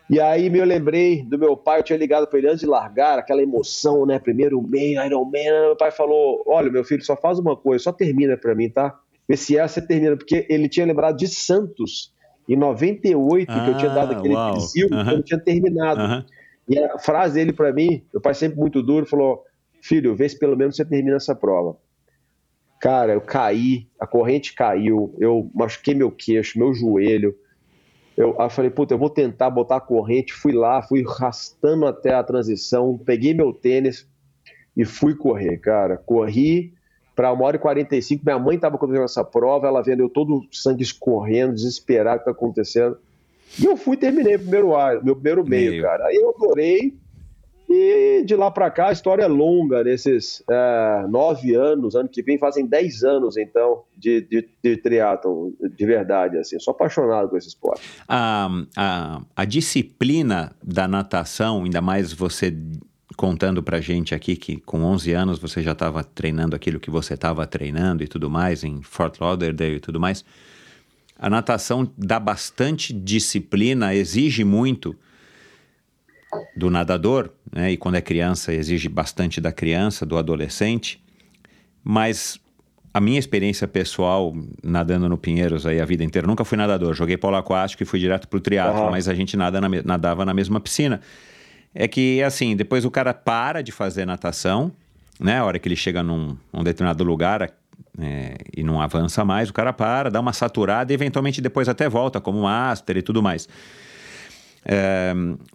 E aí eu lembrei do meu pai, eu tinha ligado para ele antes de largar, aquela emoção, né, primeiro meio, Iron Man, meu pai falou, olha, meu filho, só faz uma coisa, só termina para mim, tá? Esse você termina, porque ele tinha lembrado de Santos, em 98, que eu tinha dado aquele pisil, que eu não tinha terminado. E a frase dele para mim, meu pai sempre muito duro, falou, filho, vê se pelo menos você termina essa prova. Cara, eu caí, a corrente caiu, eu machuquei meu queixo, meu joelho. Aí eu falei, puta, eu vou tentar botar a corrente, fui lá, fui arrastando até a transição, peguei meu tênis e fui correr, cara. Corri para 1h45, minha mãe estava comigo nessa prova, ela vendeu todo o sangue escorrendo, desesperado o que está acontecendo. E eu fui e terminei meu primeiro meio, cara. Aí eu adorei e de lá para cá a história é longa, nesses 9 anos, ano que vem fazem 10 anos então de triatlon, de verdade, assim, sou apaixonado por esse esporte. A disciplina da natação, ainda mais você contando pra gente aqui que com 11 anos você já estava treinando aquilo que você estava treinando e tudo mais, em Fort Lauderdale e tudo mais, a natação dá bastante disciplina, exige muito do nadador, né? E quando é criança exige bastante da criança, do adolescente, mas a minha experiência pessoal nadando no Pinheiros aí a vida inteira, nunca fui nadador, joguei polo aquático e fui direto pro triatlo, mas a gente nadava na mesma piscina, é que assim, depois o cara para de fazer natação, né, a hora que ele chega num determinado lugar e não avança mais, o cara para, dá uma saturada e eventualmente depois até volta como master e tudo mais.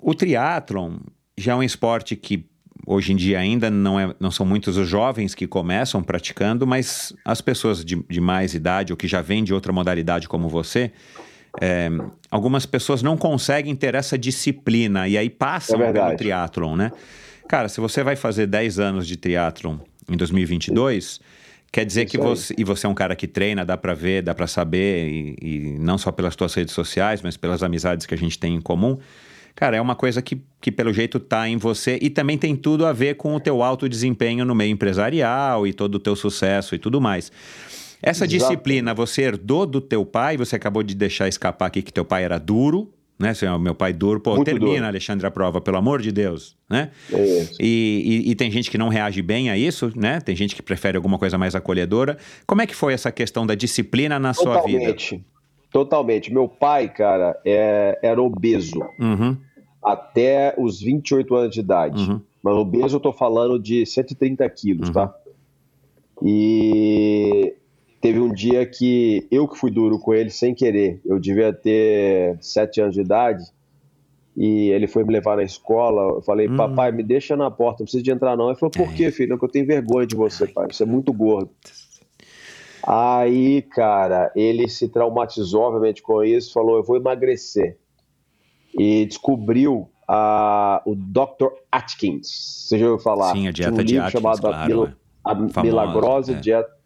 O triatlon já é um esporte que hoje em dia ainda não são muitos os jovens que começam praticando, mas as pessoas de mais idade ou que já vêm de outra modalidade como você, algumas pessoas não conseguem ter essa disciplina e aí passam pelo triatlon, né? Cara, se você vai fazer 10 anos de triatlon em 2022... Quer dizer que você é um cara que treina, dá pra ver, dá pra saber, e não só pelas tuas redes sociais, mas pelas amizades que a gente tem em comum. Cara, é uma coisa que pelo jeito tá em você e também tem tudo a ver com o teu alto desempenho no meio empresarial e todo o teu sucesso e tudo mais. Essa disciplina você herdou do teu pai, você acabou de deixar escapar aqui que teu pai era duro, né? Meu pai duro, pô, muito termina, duro. Alexandre, a prova, pelo amor de Deus, né? E tem gente que não reage bem a isso, né? Tem gente que prefere alguma coisa mais acolhedora. Como é que foi essa questão da disciplina na sua vida? Totalmente. Meu pai, cara, era obeso até os 28 anos de idade. Mas obeso eu tô falando de 130 quilos, tá? E teve um, dia que eu que fui duro com ele sem querer. Eu devia ter 7 anos de idade e ele foi me levar na escola. Eu falei, papai, me deixa na porta, não preciso de entrar não. Ele falou, por quê, filho? Porque eu tenho vergonha de você, pai, você é muito gordo. Aí, cara, ele se traumatizou, obviamente, com isso, falou, eu vou emagrecer. E descobriu o Dr. Atkins, você já ouviu falar? Sim, a dieta de livro Atkins, chamado a milagrosa dieta,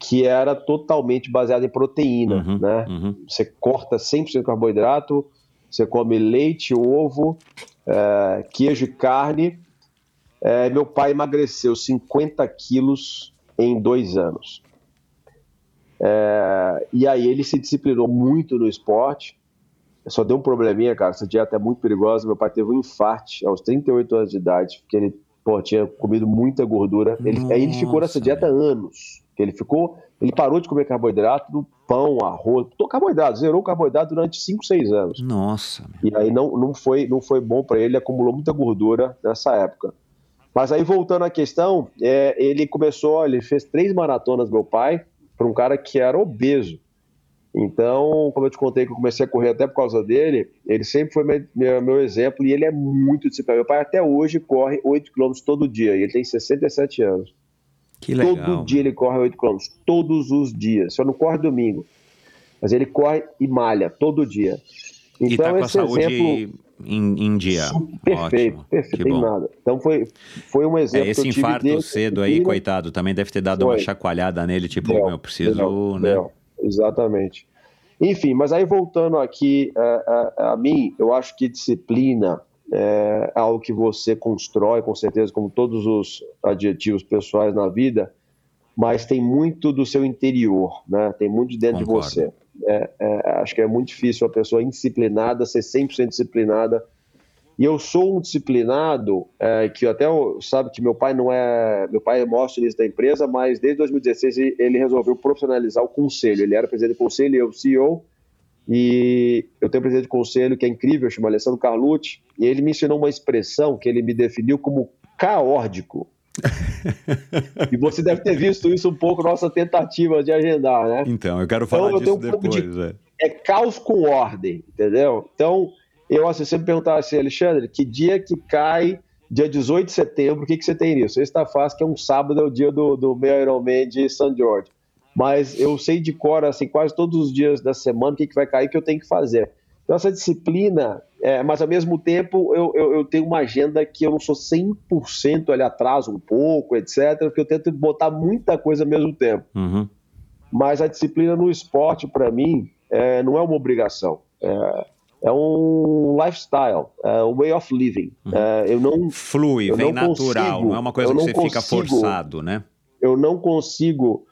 que era totalmente baseada em proteína, né? Você corta 100% de carboidrato, você come leite, ovo, queijo e carne. Meu pai emagreceu 50 quilos em 2 anos. E aí ele se disciplinou muito no esporte. Só deu um probleminha, cara, essa dieta é muito perigosa. Meu pai teve um infarto aos 38 anos de idade, porque ele tinha comido muita gordura. Aí ele ficou nessa dieta há anos. Ele parou de comer carboidrato, do pão, arroz, todo carboidrato, zerou carboidrato durante 5, 6 anos. Nossa. E aí não foi bom para ele, acumulou muita gordura nessa época. Mas aí, voltando à questão, ele fez 3 maratonas, meu pai, para um cara que era obeso. Então, como eu te contei que eu comecei a correr até por causa dele, ele sempre foi meu exemplo e ele é muito disciplinado. Meu pai até hoje corre 8 km todo dia e ele tem 67 anos. Que legal. Todo dia ele corre 8 km, todos os dias. Só não corre domingo, mas ele corre e malha todo dia. Então, e tá com esse a saúde exemplo em dia. Perfeito, tem nada. Então foi um exemplo. Esse infarto cedo aí, coitado, também deve ter dado uma chacoalhada nele, tipo, eu preciso... Não. Exatamente. Enfim, mas aí voltando aqui a mim, eu acho que disciplina é algo que você constrói, com certeza, como todos os adjetivos pessoais na vida, mas tem muito do seu interior, né? Tem muito dentro Concordo. De você. Acho que é muito difícil a pessoa indisciplinada ser 100% disciplinada. E eu sou um disciplinado, que até sabe que meu pai não é... Meu pai é maior acionista da empresa, mas desde 2016 ele resolveu profissionalizar o conselho. Ele era presidente do conselho, eu CEO, e eu tenho um presidente do conselho que é incrível, chama Alessandro Carlucci, e ele me ensinou uma expressão que ele me definiu como caórdico. E você deve ter visto isso um pouco, nossa tentativa de agendar, né? Então, eu quero falar disso depois. É caos com ordem, entendeu? Então... Eu sempre perguntava assim, Alexandre, que dia que cai, dia 18 de setembro, o que você tem nisso? Esta fase que é um sábado, é o dia do meu Ironman de St. George. Mas eu sei de cor, assim, quase todos os dias da semana, o que vai cair, o que eu tenho que fazer. Então, essa disciplina, mas ao mesmo tempo, eu tenho uma agenda que eu não sou 100%, ele atrasa um pouco, etc., porque eu tento botar muita coisa ao mesmo tempo. Mas a disciplina no esporte, para mim, não é uma obrigação. É um lifestyle, é um way of living. Eu não flui, eu vem não natural, consigo, não é uma coisa que você fica forçado, né? Eu não consigo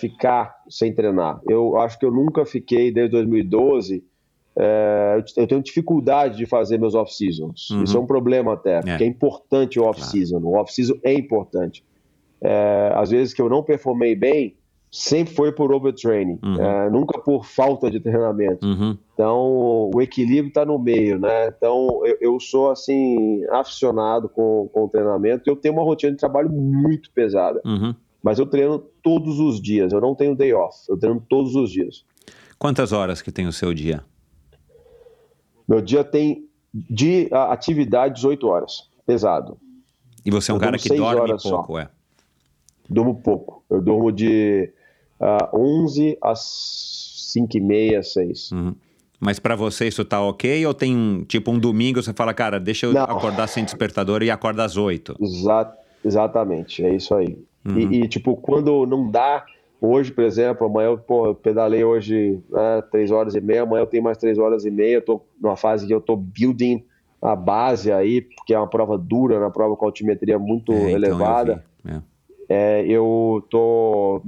ficar sem treinar. Eu acho que eu nunca fiquei desde 2012. Eu tenho dificuldade de fazer meus off-seasons. Isso é um problema até, porque é importante o off-season. Claro. O off-season é importante. Às vezes que eu não performei bem, sempre foi por overtraining, nunca por falta de treinamento. Então, o equilíbrio está no meio, né? Então, eu sou, assim, aficionado com o treinamento. Eu tenho uma rotina de trabalho muito pesada, mas eu treino todos os dias. Eu não tenho day off, eu treino todos os dias. Quantas horas que tem o seu dia? Meu dia tem de atividade 18 horas, pesado. E você é um cara que dorme pouco, só. Durmo pouco. Eu durmo de 11 às 5h30, 6. Mas para você isso tá ok? Ou tem tipo um domingo você fala, cara, deixa eu acordar sem despertador e acorda às 8? Exatamente, é isso aí. E tipo, quando não dá, hoje, por exemplo, amanhã eu pedalei hoje 3h30, amanhã eu tenho mais 3h30, eu tô numa fase que eu tô building a base aí, porque é uma prova dura, uma prova com altimetria muito elevada. Então eu tô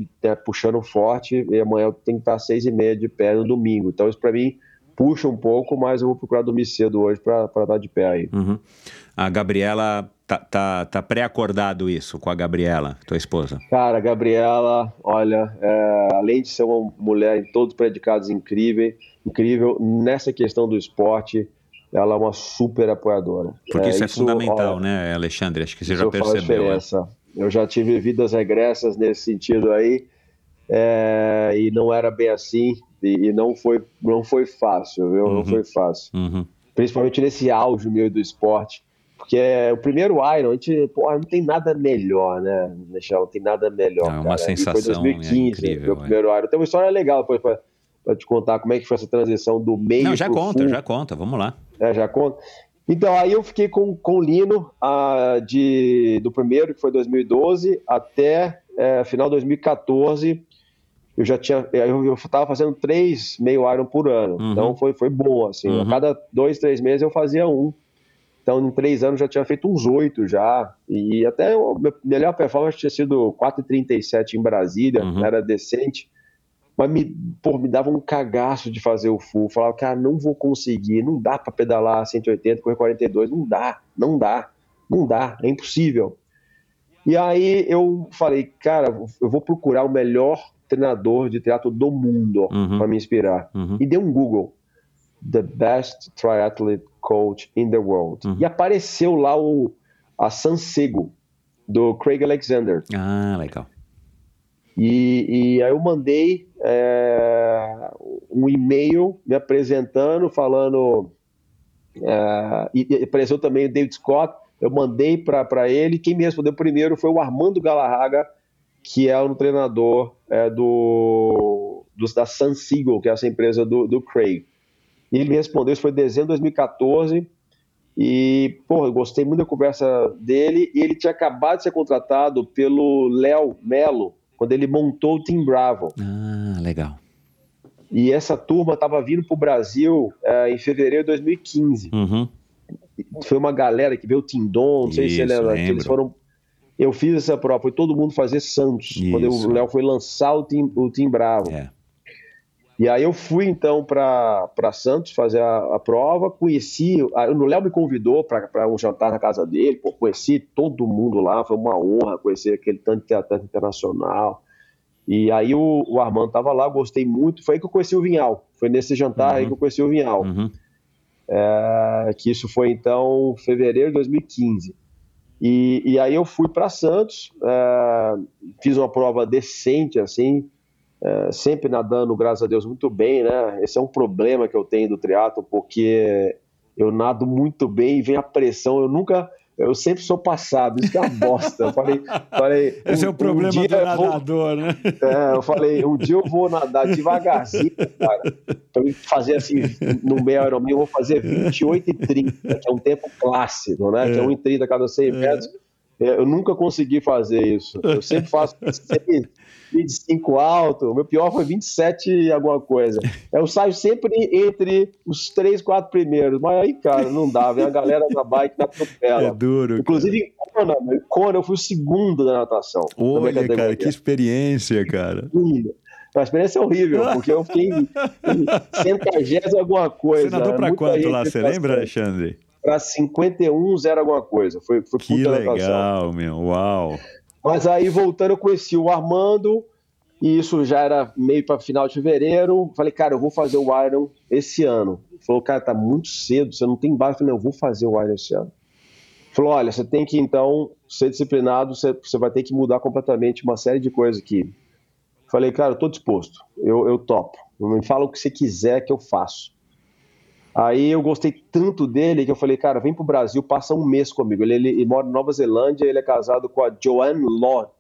puxando forte e amanhã eu tenho que estar às 6h30 de pé no domingo. Então isso para mim puxa um pouco, mas eu vou procurar dormir cedo hoje para estar de pé aí. A Gabriela, tá pré-acordado isso com a Gabriela, tua esposa? Cara, a Gabriela, olha, além de ser uma mulher em todos os predicados incrível, nessa questão do esporte, ela é uma super apoiadora. Porque isso é fundamental, olha, né, Alexandre? Acho que você já percebeu. Eu já tive vidas regressas nesse sentido aí, e não era bem assim, e não foi fácil, viu? Uhum. Não foi fácil. Uhum. Principalmente nesse auge meu do esporte, porque o primeiro Iron, a gente, porra, não tem nada melhor, né, Michel? Não tem nada melhor, não, cara. É uma sensação, foi 2015, incrível, meu primeiro Iron. Tem uma história legal depois pra te contar como é que foi essa transição do meio pro full. Não, já conta, vamos lá. Já conta. Então, aí eu fiquei com o Lino do primeiro, que foi 2012, até final de 2014. Eu já tinha... Eu estava fazendo 3 meio Iron por ano. Uhum. Então, foi bom, assim. Uhum. A cada 2, 3 meses eu fazia um. Então, em 3 anos, já tinha feito uns 8 já. E até a melhor performance tinha sido 4,37 em Brasília. Uhum. Era decente. Mas me dava um cagaço de fazer o full. Falava, cara, não vou conseguir, não dá para pedalar 180, correr 42, não dá, é impossível. E aí eu falei, cara, eu vou procurar o melhor treinador de triatlo do mundo, uhum, para me inspirar. Uhum. E dei um Google, the best triathlete coach in the world. Uhum. E apareceu lá a Sansego, do Craig Alexander. Ah, legal. E aí eu mandei um e-mail me apresentando, falando... e apareceu também o David Scott, eu mandei para ele. Quem me respondeu primeiro foi o Armando Galarraga, que é um treinador da Sansego, que é essa empresa do Craig. E ele me respondeu, isso foi em dezembro de 2014... E, porra, eu gostei muito da conversa dele. E ele tinha acabado de ser contratado pelo Léo Melo, quando ele montou o Team Bravo. Ah, legal. E essa turma estava vindo para o Brasil em fevereiro de 2015. Uhum. Foi uma galera que veio o Tindon, não sei se você lembra. Eles foram... Eu fiz essa prova, foi todo mundo fazer Santos, isso, quando o Léo foi lançar o Team Bravo. É. E aí eu fui, então, para Santos fazer a prova, conheci... O Léo me convidou para um jantar na casa dele, pô, conheci todo mundo lá, foi uma honra conhecer aquele tanto de teatro internacional. E aí o Armando estava lá, gostei muito, foi aí que eu conheci o Vinhal, foi nesse jantar, uhum, aí que eu conheci o Vinhal. Uhum. Que isso foi, então, fevereiro de 2015. E aí eu fui para Santos, fiz uma prova decente, assim... sempre nadando, graças a Deus, muito bem, né? Esse é um problema que eu tenho do triatlo, porque eu nado muito bem e vem a pressão, eu sempre sou passado, isso é uma bosta. Eu falei esse é o problema do nadador, né? Eu falei, um dia eu vou nadar devagarzinho, cara, pra eu fazer assim, no meio Ironman eu vou fazer 28,30, que é um tempo clássico, né? Que é 1,30 a cada 100 metros. Eu nunca consegui fazer isso. Eu sempre faço 25 alto. O meu pior foi 27 e alguma coisa. Eu saio sempre entre os 3, 4 primeiros. Mas aí, cara, não dá. Vem a galera da bike na tropela. É duro. Inclusive, cara, em Kona, eu fui o segundo da natação. Olha, cara, que experiência, cara. A experiência é horrível, porque eu fiquei em 100 alguma coisa. Você nadou pra quanto lá? Você lembra, Alexandre? Para 51, 0 alguma coisa. Foi que legal, natação, meu. Uau. Mas aí, voltando, eu conheci o Armando, e isso já era meio para final de fevereiro. Falei, cara, eu vou fazer o Iron esse ano. Ele falou, cara, tá muito cedo, você não tem base. Eu falei, não, eu vou fazer o Iron esse ano. Ele falou, olha, você tem que, então, ser disciplinado, você vai ter que mudar completamente uma série de coisas aqui. Eu falei, cara, eu tô disposto, eu topo. Me fala o que você quiser que eu faço. Aí eu gostei tanto dele que eu falei, cara, vem pro Brasil, passa um mês comigo. Ele mora em Nova Zelândia, ele é casado com a Joanne Law,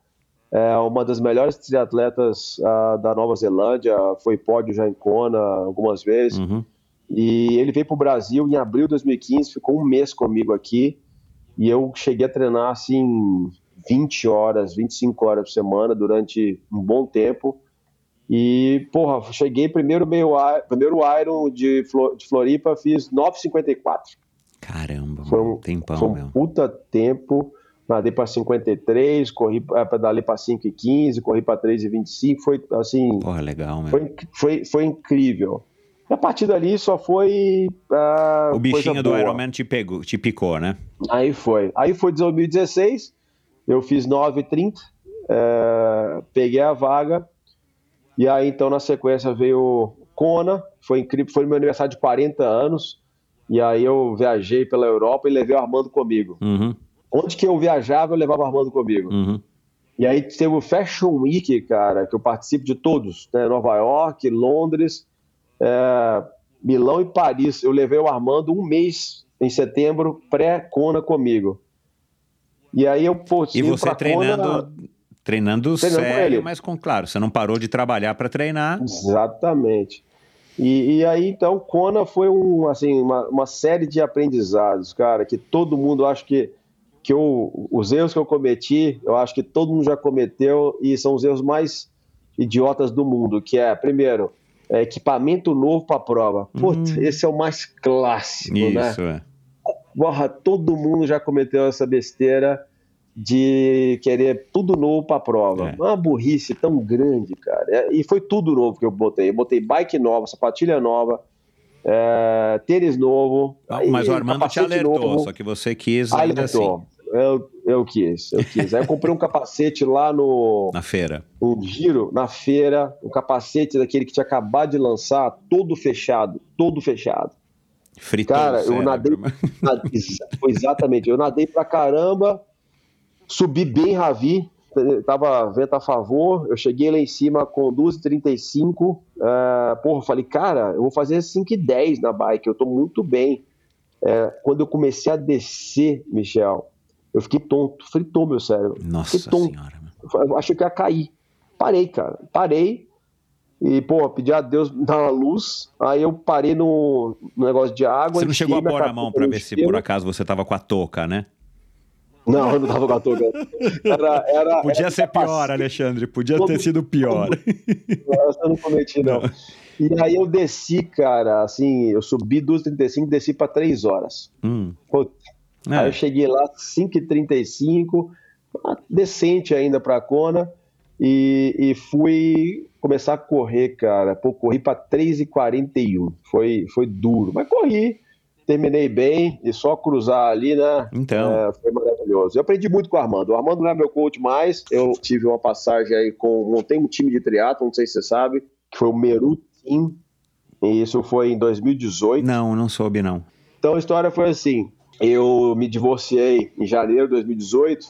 uma das melhores triatletas da Nova Zelândia, foi pódio já em Kona algumas vezes. Uhum. E ele veio pro Brasil em abril de 2015, ficou um mês comigo aqui, e eu cheguei a treinar assim 20 horas, 25 horas por semana durante um bom tempo. E, porra, cheguei primeiro Iron de Floripa, fiz 9,54. Caramba, foi um tempão, foi um meu. Puta tempo, nadei pra 53, pedalei pra 5,15, corri pra 3,25, foi assim... Porra, legal, meu. Foi incrível. E a partir dali só foi... o bichinho do Ironman te picou, né? Aí foi 2016, eu fiz 9,30, peguei a vaga. E aí, então, na sequência veio Kona, foi incrível, foi meu aniversário de 40 anos, e aí eu viajei pela Europa e levei o Armando comigo. Uhum. Onde que eu viajava, eu levava o Armando comigo. Uhum. E aí teve o Fashion Week, cara, que eu participo de todos, né? Nova York, Londres, Milão e Paris. Eu levei o Armando um mês em setembro, pré-Kona comigo. E aí eu... Pô, e você treinando... Kona, treinando sério, mas com, claro, você não parou de trabalhar para treinar. Exatamente. E aí, então, Kona foi uma série de aprendizados, cara, que todo mundo, acho que os erros que eu cometi, eu acho que todo mundo já cometeu, e são os erros mais idiotas do mundo, que é, primeiro, equipamento novo para a prova. Putz, esse é o mais clássico, isso, né? Isso, é. Porra, todo mundo já cometeu essa besteira de querer tudo novo para a prova. É uma burrice tão grande, cara. E foi tudo novo que eu botei. Eu botei bike nova, sapatilha nova, tênis novo. Mas o Armando te alertou, novo. Só que você quis ainda alertou. Assim. Eu quis. Aí eu comprei um capacete lá no... Na feira. Um giro, na feira, um capacete daquele que tinha acabado de lançar, todo fechado. Fritou, cara, eu nadei... Exatamente. Eu nadei pra caramba... Subi bem ravi, tava vento a favor, eu cheguei lá em cima com 2,35, porra, falei, cara, eu vou fazer 5,10 na bike, eu tô muito bem. Quando eu comecei a descer, Michel, eu fiquei tonto, fritou meu cérebro. Nossa Senhora. Eu achei que ia cair. Parei, e, pô, pedi a Deus me dar uma luz, aí eu parei no negócio de água. Você não chegou a pôr a mão pra ver se por acaso você tava com a touca, né? Não, eu não tava com a touca. Podia ser pior, Alexandre. Podia ter sido pior. Eu não cometi, não. E aí eu desci, cara, assim, eu subi 2h35, desci para 3 horas. Aí eu cheguei lá 5h35, decente ainda para a Kona, e fui começar a correr, cara. Pô, corri para 3h41. Foi duro, mas corri. Terminei bem, e só cruzar ali, né? Então. Foi maravilhoso. Eu aprendi muito com o Armando. O Armando não é meu coach mais. Eu tive uma passagem aí com... Montei um time de triatlo, não sei se você sabe, que foi o Meru Team. E isso foi em 2018. Não soube, não. Então a história foi assim. Eu me divorciei em janeiro de 2018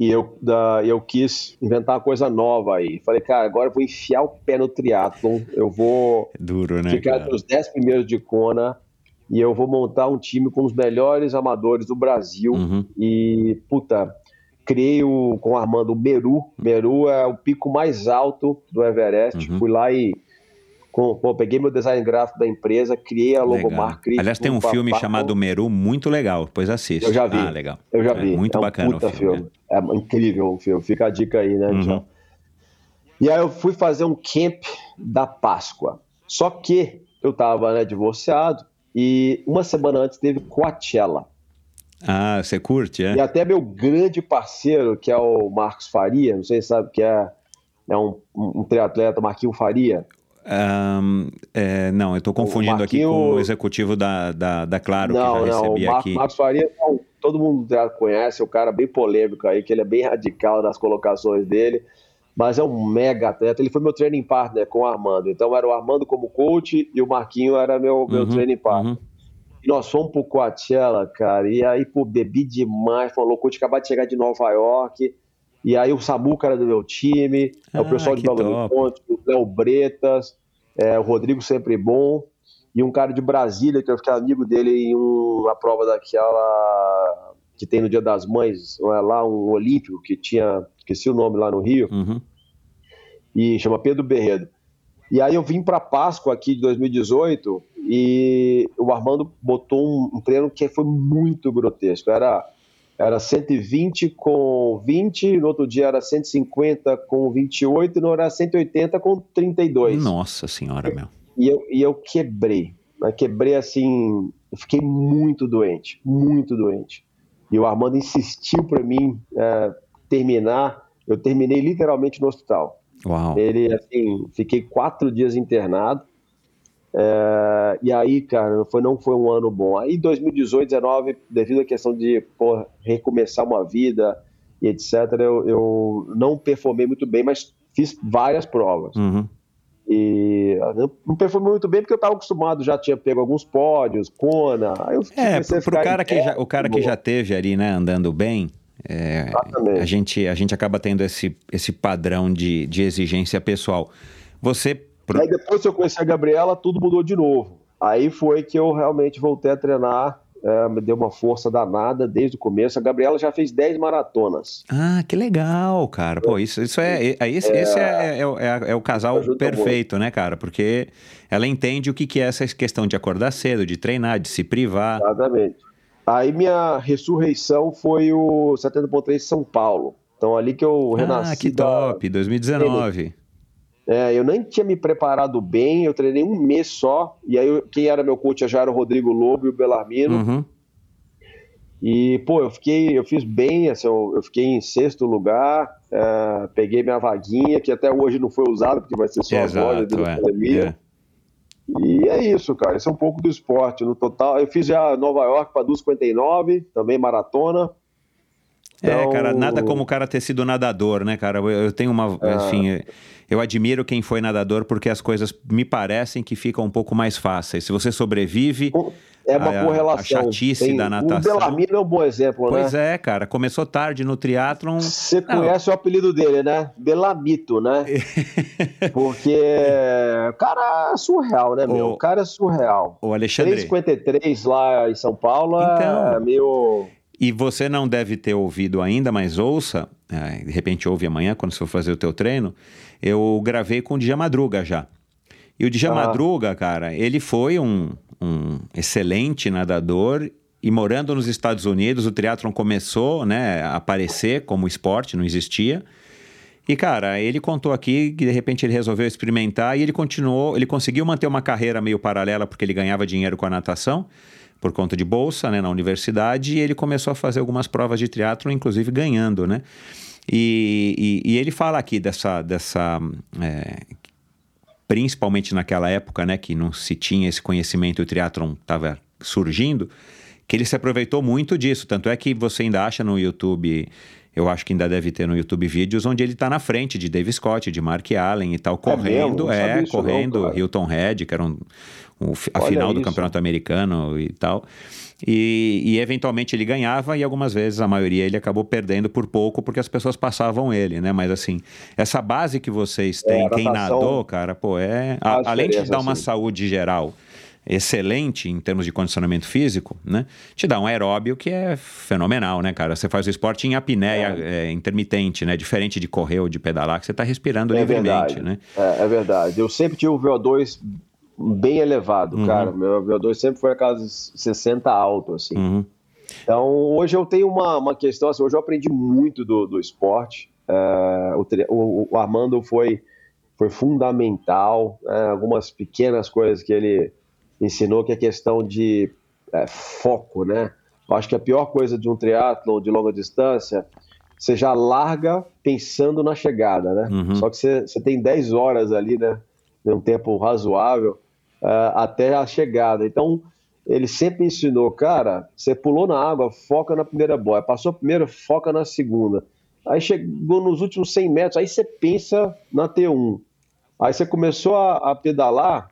e eu quis inventar uma coisa nova aí. Falei, cara, agora eu vou enfiar o pé no triatlo. Eu vou... É duro, né, ficar entre os 10 primeiros de Kona. E eu vou montar um time com os melhores amadores do Brasil. E, puta, criei com o Armando o Meru. Meru é o pico mais alto do Everest. Fui lá e peguei meu design gráfico da empresa, criei a logomarca. Aliás, tem um filme chamado Meru, muito legal. Depois assiste. Eu já vi. Ah, legal. Eu já vi. Muito bacana o filme. É incrível o filme. Fica a dica aí, né, João? E aí eu fui fazer um camp da Páscoa. Só que eu tava, né, divorciado. E uma semana antes teve Coachella. Ah, você curte, é? E até meu grande parceiro, que é o Marcos Faria, não sei se sabe que é um triatleta, Marquinho Faria. Não, eu estou confundindo aqui com o executivo da Claro, que já recebi aqui. Marcos Faria, todo mundo conhece, é um cara bem polêmico aí, que ele é bem radical nas colocações dele. Mas é um mega atleta. Ele foi meu training partner com o Armando. Então era o Armando como coach e o Marquinho era meu training partner. E nós fomos pro Coachella, cara. E aí, pô, bebi demais. Foi uma loucura. Eu acabei de chegar de Nova York. E aí o Samuca era do meu time. O pessoal de Belo Horizonte, o Léo Bretas, o Rodrigo Sempre Bom. E um cara de Brasília, que eu fiquei amigo dele em uma prova daquela... que tem no Dia das Mães, lá um olímpico que tinha, esqueci o nome, lá no Rio, e chama Pedro Berredo. E aí eu vim para Páscoa aqui de 2018 e o Armando botou um treino que foi muito grotesco, era 120 com 20, no outro dia era 150 com 28, e no outro era 180 com 32. Nossa Senhora, meu. E eu quebrei assim, eu fiquei muito doente. E o Armando insistiu para mim terminar. Eu terminei literalmente no hospital. Uau. Fiquei 4 dias internado. E aí, cara, não foi um ano bom. Aí, 2018, 2019, devido à questão de recomeçar uma vida e etc., eu não performei muito bem, mas fiz várias provas. E não performei muito bem porque eu estava acostumado, já tinha pego alguns pódios, Kona. Aí eu comecei a ficar pro cara que já teve ali, né, andando bem, A gente acaba tendo esse padrão de exigência pessoal. Aí depois que eu conheci a Gabriela, tudo mudou de novo. Aí foi que eu realmente voltei a treinar, me deu uma força danada desde o começo. A Gabriela já fez 10 maratonas. Ah, que legal, cara. Pô, esse é o casal perfeito, né, cara? Porque ela entende o que é essa questão de acordar cedo, de treinar, de se privar. Exatamente. Aí minha ressurreição foi o 70.3 São Paulo. Então ali que eu renasci. Ah, que top, 2019. Eu nem tinha me preparado bem, eu treinei um mês só, e aí quem era meu coach já era o Rodrigo Lobo e o Belarmino. Uhum. E, pô, eu fiz bem, assim, eu fiquei em 6º lugar, peguei minha vaguinha, que até hoje não foi usada, porque vai ser só agora, durante a pandemia. E é isso, cara, isso é um pouco do esporte. No total, eu fiz já Nova York para 2,59, também maratona. Então... cara, nada como o cara ter sido nadador, né, cara? Eu tenho uma, assim, eu admiro quem foi nadador, porque as coisas me parecem que ficam um pouco mais fáceis. Se você sobrevive... É uma correlação. A chatice da natação. O Belarmino é um bom exemplo, né? Pois é, cara. Começou tarde no triatlon. Você conhece o apelido dele, né? Belamito, né? Porque o cara é surreal, né, meu? O cara é surreal. O Alexandre... 3,53 lá em São Paulo é meio... E você não deve ter ouvido ainda, mas ouça, de repente ouve amanhã, quando você for fazer o teu treino, eu gravei com o Diogo Madruga já. E o Diogo Madruga, cara, ele foi um excelente nadador e morando nos Estados Unidos, o triatlon começou, né, a aparecer como esporte, não existia. E, cara, ele contou aqui que, de repente, ele resolveu experimentar e ele conseguiu manter uma carreira meio paralela porque ele ganhava dinheiro com a natação, por conta de bolsa, né, na universidade, e ele começou a fazer algumas provas de triatlon, inclusive ganhando, né? E ele fala aqui principalmente naquela época, né, que não se tinha esse conhecimento, o triatlon estava surgindo, que ele se aproveitou muito disso, tanto é que você ainda acha no YouTube... Eu acho que ainda deve ter no YouTube vídeos onde ele está na frente de Dave Scott, de Mark Allen e tal, correndo, Hilton Head, que era a final do Campeonato Americano e tal. E eventualmente ele ganhava e algumas vezes, a maioria, ele acabou perdendo por pouco porque as pessoas passavam ele, né? Mas assim, essa base que vocês têm, quem nadou, cara, pô, além de dar uma saúde geral excelente em termos de condicionamento físico, né? Te dá um aeróbio que é fenomenal, né, cara? Você faz o esporte em apneia intermitente, né? Diferente de correr ou de pedalar, que você está respirando livremente, verdade. Né? É verdade. Eu sempre tive o VO2 bem elevado, cara. Meu VO2 sempre foi a casa de 60 alto, assim. Uhum. Então, hoje eu tenho uma questão, assim, hoje eu aprendi muito do esporte. O Armando foi fundamental, algumas pequenas coisas que ele ensinou, que é questão de foco, né? Eu acho que a pior coisa de um triatlon de longa distância, você já larga pensando na chegada, né? Uhum. Só que você tem 10 horas ali, né? De um tempo razoável, até a chegada. Então, ele sempre ensinou, cara, você pulou na água, foca na primeira boia. Passou a primeira, foca na segunda. Aí chegou nos últimos 100 metros, aí você pensa na T1. Aí você começou a pedalar,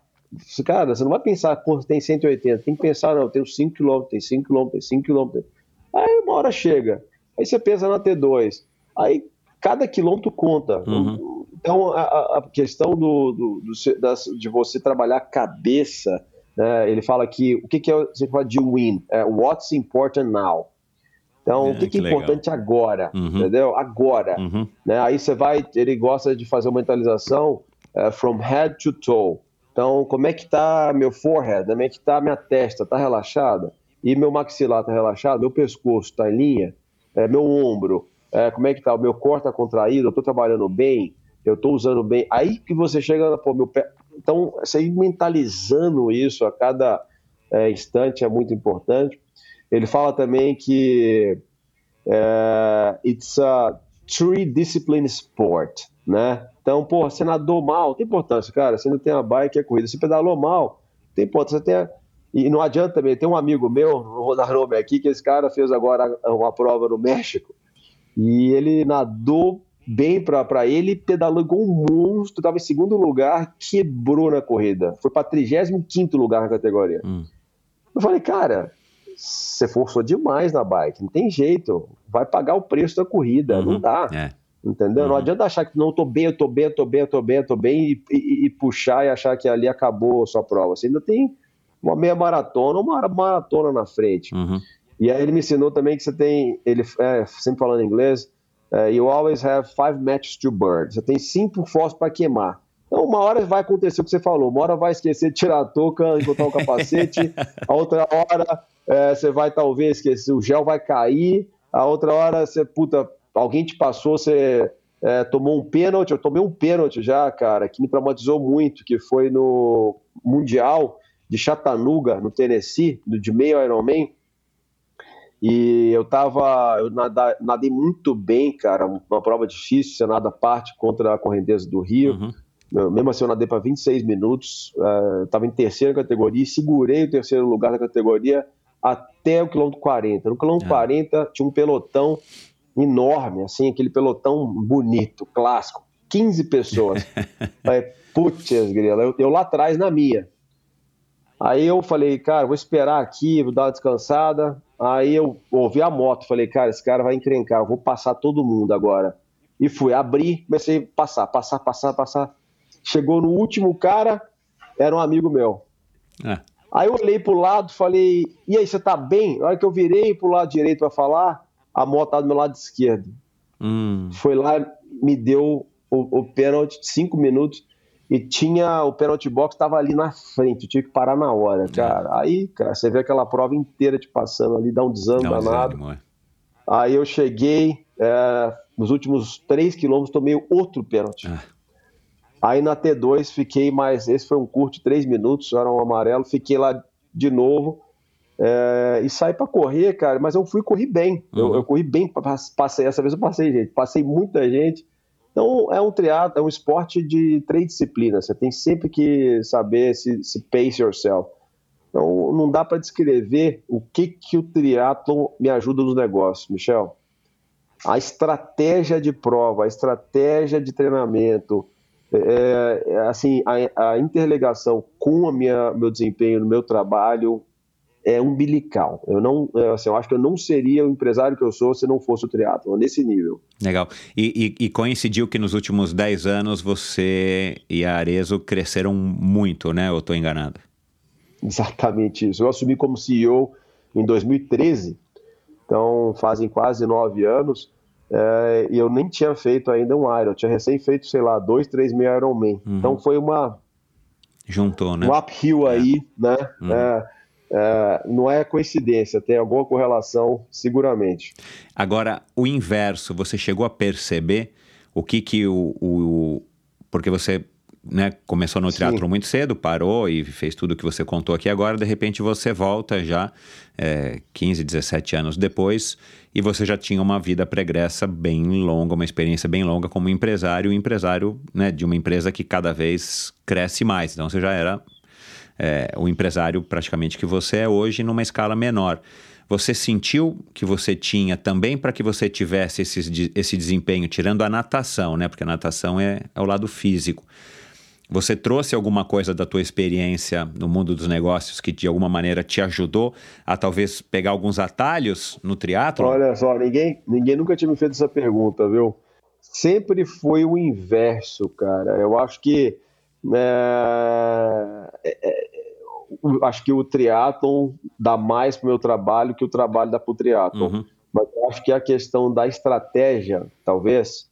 cara, você não vai pensar, pô, tem 180, tem que pensar, não, tem 5 km, tem 5 km, tem 5 km. Aí uma hora chega, aí você pensa na T2, aí cada quilômetro conta. Uhum. Então a questão de você trabalhar a cabeça, né, ele fala que o que é, você fala de win, what's important now. Então, o que é importante agora, entendeu? Agora. Uhum. Né, aí você vai, ele gosta de fazer uma mentalização from head to toe. Então, como é que tá meu forehead, como é que tá minha testa, tá relaxada? E meu maxilar tá relaxado? Meu pescoço tá em linha? Meu ombro, como é que tá? O meu core tá contraído? Eu tô trabalhando bem? Eu tô usando bem? Aí que você chega, pô, meu pé... Então, você ir mentalizando isso a cada instante é muito importante. Ele fala também que it's a three-discipline sport, né? Então, pô, você nadou mal, não tem importância, cara. Você ainda tem a bike e a corrida. Se pedalou mal, não tem importância. E não adianta também. Tem um amigo meu, não vou dar nome aqui, que esse cara fez agora uma prova no México. E ele nadou bem pra ele, pedalou igual um monstro, tava em 2º lugar, quebrou na corrida. Foi pra 35º lugar na categoria. Eu falei, cara, você forçou demais na bike, não tem jeito, vai pagar o preço da corrida, não dá, entendeu? Não adianta achar que não, eu tô bem e puxar e achar que ali acabou a sua prova, você ainda tem uma meia maratona, uma maratona na frente. E aí ele me ensinou também que você tem, sempre falando em inglês, you always have 5 matches to burn, você tem 5 fósforos para queimar. Então, uma hora vai acontecer o que você falou, uma hora vai esquecer de tirar a touca e botar o capacete, a outra hora você vai talvez esquecer, o gel vai cair, a outra hora você, alguém te passou, você tomou um pênalti, eu tomei um pênalti já, cara, que me traumatizou muito, que foi no Mundial de Chattanooga, no Tennessee, de meio Ironman, e eu nadei muito bem, cara, uma prova difícil, você nada parte contra a correnteza do rio, mesmo assim eu nadei para 26 minutos, estava em terceira categoria e segurei o terceiro lugar da categoria até o quilômetro 40. No quilômetro 40 tinha um pelotão enorme, assim, aquele pelotão bonito, clássico, 15 pessoas. Aí, putz, grila, eu lá atrás na minha. Aí eu falei, cara, vou esperar aqui, vou dar uma descansada. Aí eu ouvi a moto, falei, cara, esse cara vai encrencar, eu vou passar todo mundo agora. E fui, abri, comecei a passar. Chegou no último cara, era um amigo meu. Aí eu olhei pro lado, falei, e aí, você tá bem? Na hora que eu virei pro lado direito pra falar, a moto tá do meu lado esquerdo. Foi lá, me deu o pênalti, 5 minutos, e tinha o pênalti box, tava ali na frente, eu tive que parar na hora, cara. Aí, cara, você vê aquela prova inteira te passando ali, dá um desânimo danado. Aí eu cheguei, nos últimos 3 quilômetros, tomei outro pênalti. Aí na T2 fiquei mais, esse foi um curto de 3 minutos, era um amarelo, fiquei lá de novo e saí pra correr, cara, mas eu fui corri bem, eu corri bem, passei, essa vez eu passei, gente, passei muita gente, então é um triatlo, é um esporte de 3 disciplinas, você tem sempre que saber se pace yourself, então não dá pra descrever o que o triatlo me ajuda nos negócios, Michel, a estratégia de prova, a estratégia de treinamento, assim, a interligação com meu desempenho no meu trabalho é umbilical. Eu acho que eu não seria o empresário que eu sou se não fosse o triatlon, nesse nível. Legal. E coincidiu que nos últimos 10 anos você e a Arezzo cresceram muito, né? Ou estou enganado? Exatamente isso. Eu assumi como CEO em 2013, então fazem quase 9 anos. E eu nem tinha feito ainda um Iron, eu tinha recém feito, 2, 3 meia Ironman. Então foi uma... Juntou, né? Um uphill aí, né? Não é coincidência, tem alguma correlação, seguramente. Agora, o inverso, você chegou a perceber o que porque você, né, começou no triatlo muito cedo, parou e fez tudo o que você contou aqui agora, de repente você volta já 15, 17 anos depois e você já tinha uma vida pregressa bem longa, uma experiência bem longa como empresário, né, de uma empresa que cada vez cresce mais, então você já era o empresário praticamente que você é hoje numa escala menor. Você sentiu que você tinha também para que você tivesse esse desempenho, tirando a natação, né, porque a natação é o lado físico. Você trouxe alguma coisa da tua experiência no mundo dos negócios que de alguma maneira te ajudou a talvez pegar alguns atalhos no triatlo? Olha só, ninguém nunca tinha me feito essa pergunta, viu? Sempre foi o inverso, cara. Eu acho que o triatlon dá mais pro meu trabalho que o trabalho dá pro triatlon. Mas eu acho que a questão da estratégia, talvez...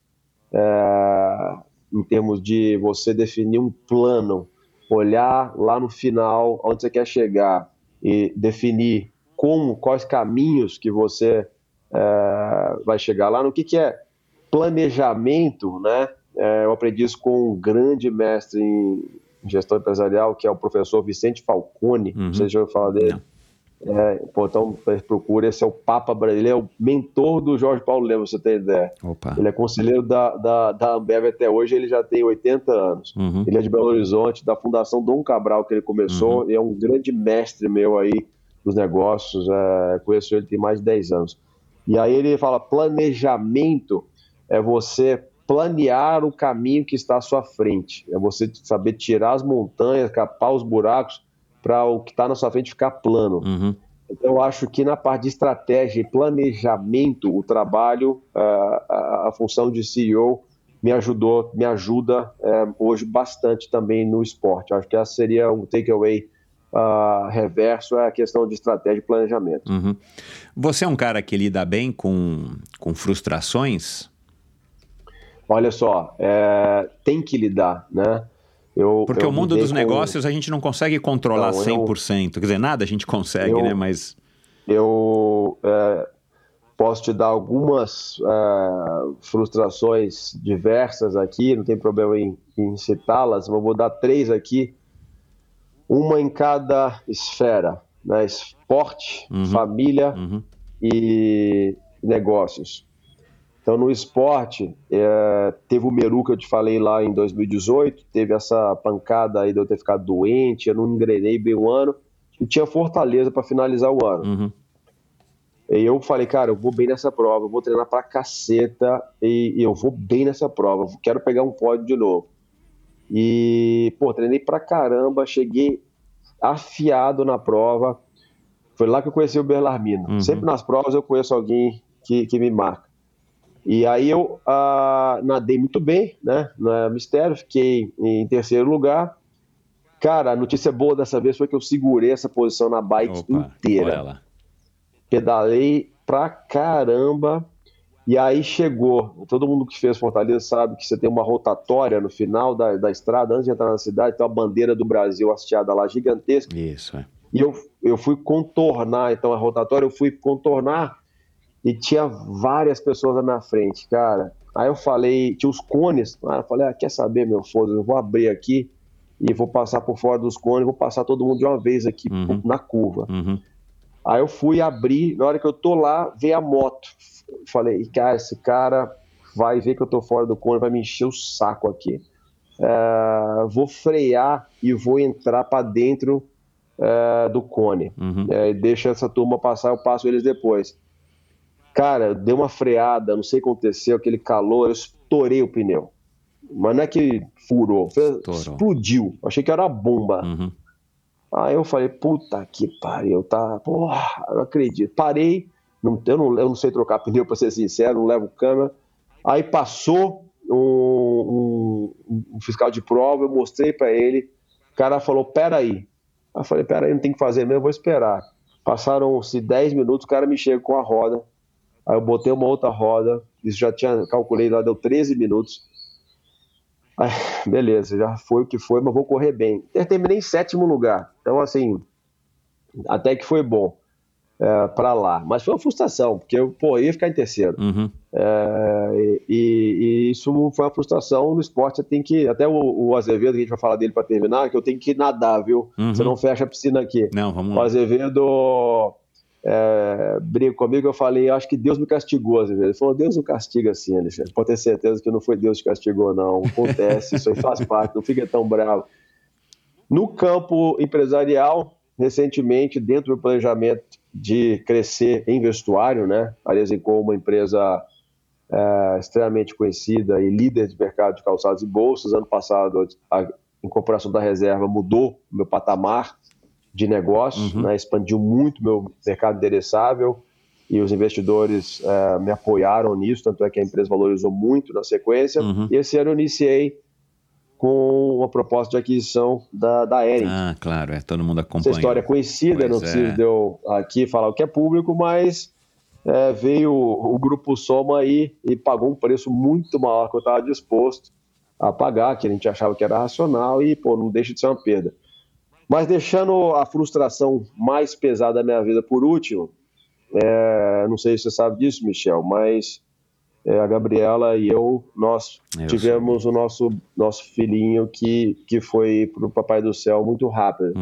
em termos de você definir um plano, olhar lá no final onde você quer chegar e definir quais caminhos que você vai chegar lá, no que é planejamento, né? Eu aprendi isso com um grande mestre em gestão empresarial, que é o professor Vicente Falcone, vocês já ouviram falar dele? Então procura, esse é o Papa brasileiro, ele é o mentor do Jorge Paulo Lemos, você tem ideia. Opa. Ele é conselheiro da Ambev até hoje, ele já tem 80 anos, ele é de Belo Horizonte, da Fundação Dom Cabral que ele começou, e é um grande mestre meu aí dos negócios, conheço ele tem mais de 10 anos. E aí ele fala, planejamento é você planear o caminho que está à sua frente, é você saber tirar as montanhas, capar os buracos, para o que está na sua frente ficar plano. Então, eu acho que na parte de estratégia e planejamento, o trabalho, a função de CEO me ajuda hoje bastante também no esporte. Acho que essa seria um takeaway reverso, é a questão de estratégia e planejamento. Uhum. Você é um cara que lida bem com frustrações? Olha só, tem que lidar, né? Porque o mundo dos negócios a gente não consegue controlar 100%, quer dizer, nada a gente consegue, né? Mas... posso te dar algumas frustrações diversas aqui, não tem problema em citá-las, mas vou dar 3 aqui, uma em cada esfera, né? Esporte, família e negócios. Então, no esporte, teve o Meru que eu te falei lá em 2018, teve essa pancada aí de eu ter ficado doente, eu não engrenei bem o ano, e tinha Fortaleza para finalizar o ano. E eu falei, cara, eu vou bem nessa prova, eu vou treinar pra caceta, e eu vou bem nessa prova, eu quero pegar um pódio de novo. E, pô, treinei pra caramba, cheguei afiado na prova, foi lá que eu conheci o Belarmino. Sempre nas provas eu conheço alguém que me marca. E aí eu nadei muito bem, né, no mistério, fiquei em terceiro lugar. Cara, a notícia boa dessa vez foi que eu segurei essa posição na bike inteira. Olha lá. Pedalei pra caramba, e aí chegou, todo mundo que fez Fortaleza sabe que você tem uma rotatória no final da estrada, antes de entrar na cidade, tem uma bandeira do Brasil hasteada lá, gigantesca. Isso, é. E eu fui contornar, então a rotatória eu fui contornar, e tinha várias pessoas na minha frente, cara. Aí eu falei, tinha os cones, eu falei, quer saber, meu foda-se, eu vou abrir aqui, e vou passar por fora dos cones, vou passar todo mundo de uma vez aqui, na curva. Aí eu fui abrir, na hora que eu tô lá, veio a moto. Falei, cara, esse cara vai ver que eu tô fora do cone, vai me encher o saco aqui. Vou frear e vou entrar pra dentro do cone. Deixa essa turma passar, eu passo eles depois. Cara, deu uma freada, não sei o que aconteceu, aquele calor, eu estourei o pneu. Mas não é que furou, explodiu. Achei que era uma bomba. Aí eu falei, puta que pariu, tá, porra, não acredito. Parei, eu não sei trocar pneu, pra ser sincero, não levo câmera. Aí passou um fiscal de prova, eu mostrei pra ele, o cara falou, peraí. Aí eu falei, peraí, não tem o que fazer mesmo, eu vou esperar. Passaram-se 10 minutos, o cara me chega com a roda, aí eu botei uma outra roda, isso já tinha, calculei lá, deu 13 minutos. Ai, beleza, já foi o que foi, mas vou correr bem. Eu terminei em 7º lugar, então assim, até que foi bom pra lá. Mas foi uma frustração, porque eu ia ficar em terceiro. E isso foi uma frustração no esporte. Você tem que, até o Azevedo, que a gente vai falar dele pra terminar, que eu tenho que nadar, viu? Você não fecha a piscina aqui. Não, vamos lá. O Azevedo briga comigo, eu falei, acho que Deus me castigou, Azevedo. Ele falou, Deus não castiga assim, Alexandre, pode ter certeza que não foi Deus que castigou, não, acontece, isso aí faz parte, não fica tão bravo. No campo empresarial, recentemente, dentro do planejamento de crescer em vestuário, né, Arezzo, uma empresa extremamente conhecida e líder de mercado de calçados e bolsas, ano passado a incorporação da reserva mudou o meu patamar de negócios, né? Expandiu muito meu mercado endereçável e os investidores me apoiaram nisso, tanto é que a empresa valorizou muito na sequência. E esse ano eu iniciei com uma proposta de aquisição da Eric. Ah, claro, todo mundo acompanha. Essa história é conhecida, pois não preciso de eu aqui falar o que é público, mas veio o Grupo Soma aí e pagou um preço muito maior que eu estava disposto a pagar, que a gente achava que era racional e, não deixa de ser uma perda. Mas deixando a frustração mais pesada da minha vida por último, não sei se você sabe disso, Michel, mas a Gabriela e eu, nós tivemos o nosso filhinho que foi pro Papai do Céu muito rápido.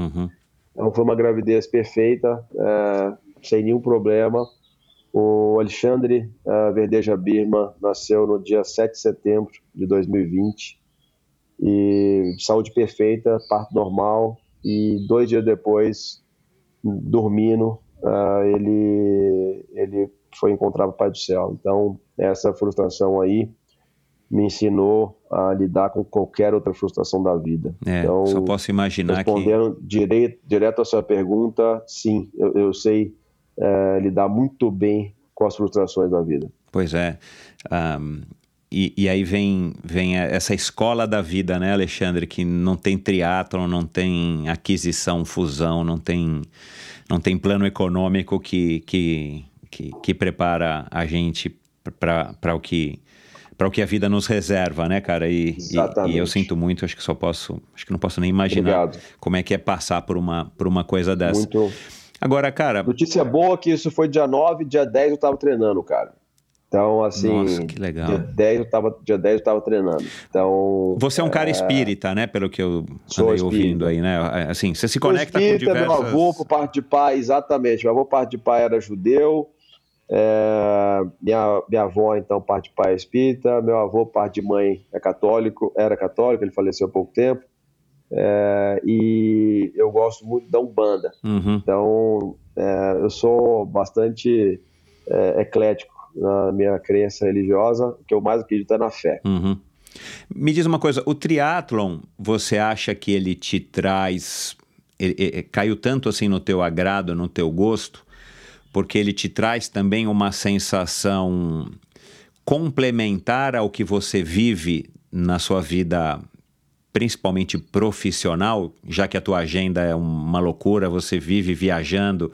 Então foi uma gravidez perfeita, sem nenhum problema. O Alexandre Verdeja Birman nasceu no dia 7 de setembro de 2020, e saúde perfeita, parto normal. E 2 dias depois, dormindo, ele foi encontrar o Pai do Céu. Então, essa frustração aí me ensinou a lidar com qualquer outra frustração da vida. É, então, só posso imaginar respondendo que... direto à sua pergunta, sim, eu sei lidar muito bem com as frustrações da vida. Pois é. E aí vem essa escola da vida, né, Alexandre? Que não tem triatlon, não tem aquisição, fusão, não tem plano econômico que prepara a gente para o que... para o que a vida nos reserva, né, cara? E eu sinto muito, acho que não posso nem imaginar como é que é passar por uma coisa dessa. Muito. Agora, cara... Notícia boa que isso foi dia 9, dia 10 eu tava treinando, cara. Então, assim... Nossa, que legal. Dia 10 eu tava treinando. Então... Você é um cara espírita, né? Pelo que eu andei ouvindo aí, né? Assim, você se conecta com diversas... Meu avô, por parte de pai, exatamente. Meu avô, por parte de pai, era judeu. Minha avó, então, parte de pai é espírita, meu avô, parte de mãe, era católico, ele faleceu há pouco tempo, e eu gosto muito da Umbanda. Uhum. Então, eu sou bastante eclético na minha crença religiosa, o que eu mais acredito é na fé. Uhum. Me diz uma coisa, o triatlon, você acha que ele te traz, caiu tanto assim no teu agrado, no teu gosto, porque ele te traz também uma sensação complementar ao que você vive na sua vida, principalmente profissional, já que a tua agenda é uma loucura, você vive viajando.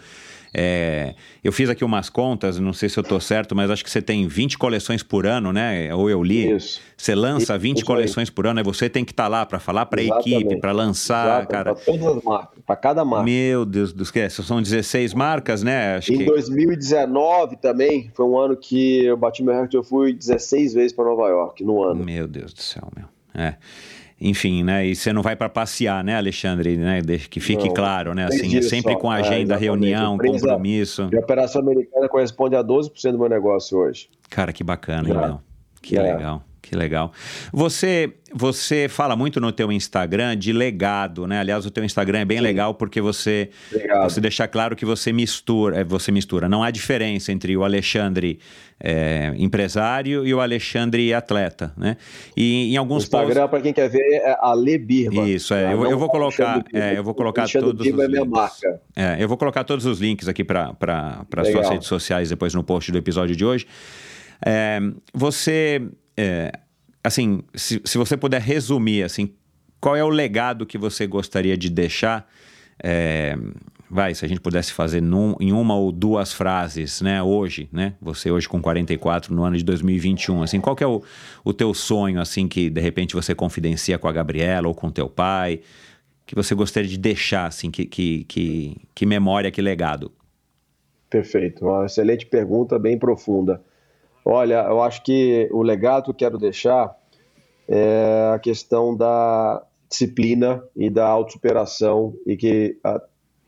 Eu fiz aqui umas contas, não sei se eu estou certo, mas acho que você tem 20 coleções por ano, né? Ou eu li. Isso. Você lança 20 coleções por ano, aí você tem que estar lá para falar para a equipe, para lançar, cara. Para todas as marcas, para cada marca. Meu Deus do céu, são 16 marcas, né? Acho que... 2019 também, foi um ano que eu bati meu recorde, eu fui 16 vezes para Nova York no ano. Meu Deus do céu, meu. É. Enfim, né? E você não vai para passear, né, Alexandre? Né? Que fique claro, né? Assim, é sempre só, com agenda, reunião, compromisso. E a operação americana corresponde a 12% do meu negócio hoje. Cara, que bacana, então. Que legal, que legal. Você fala muito no teu Instagram de legado, né? Aliás, o teu Instagram é bem legal porque você deixa claro que você mistura. Não há diferença entre o Alexandre empresário e o Alexandre atleta, né? E em alguns Instagram, para quem quer ver, é Ale Birman. Isso, eu vou colocar todos os links. É minha marca. Eu vou colocar todos os links aqui para as suas redes sociais depois no post do episódio de hoje. Assim, se você puder resumir, assim, qual é o legado que você gostaria de deixar? Se a gente pudesse fazer em uma ou duas frases, né, hoje, né? Você hoje com 44, no ano de 2021, assim, qual que é o teu sonho, assim, que de repente você confidencia com a Gabriela ou com teu pai, que você gostaria de deixar, assim, que memória, que legado? Perfeito, uma excelente pergunta, bem profunda. Olha, eu acho que o legado que eu quero deixar é a questão da disciplina e da autossuperação, e que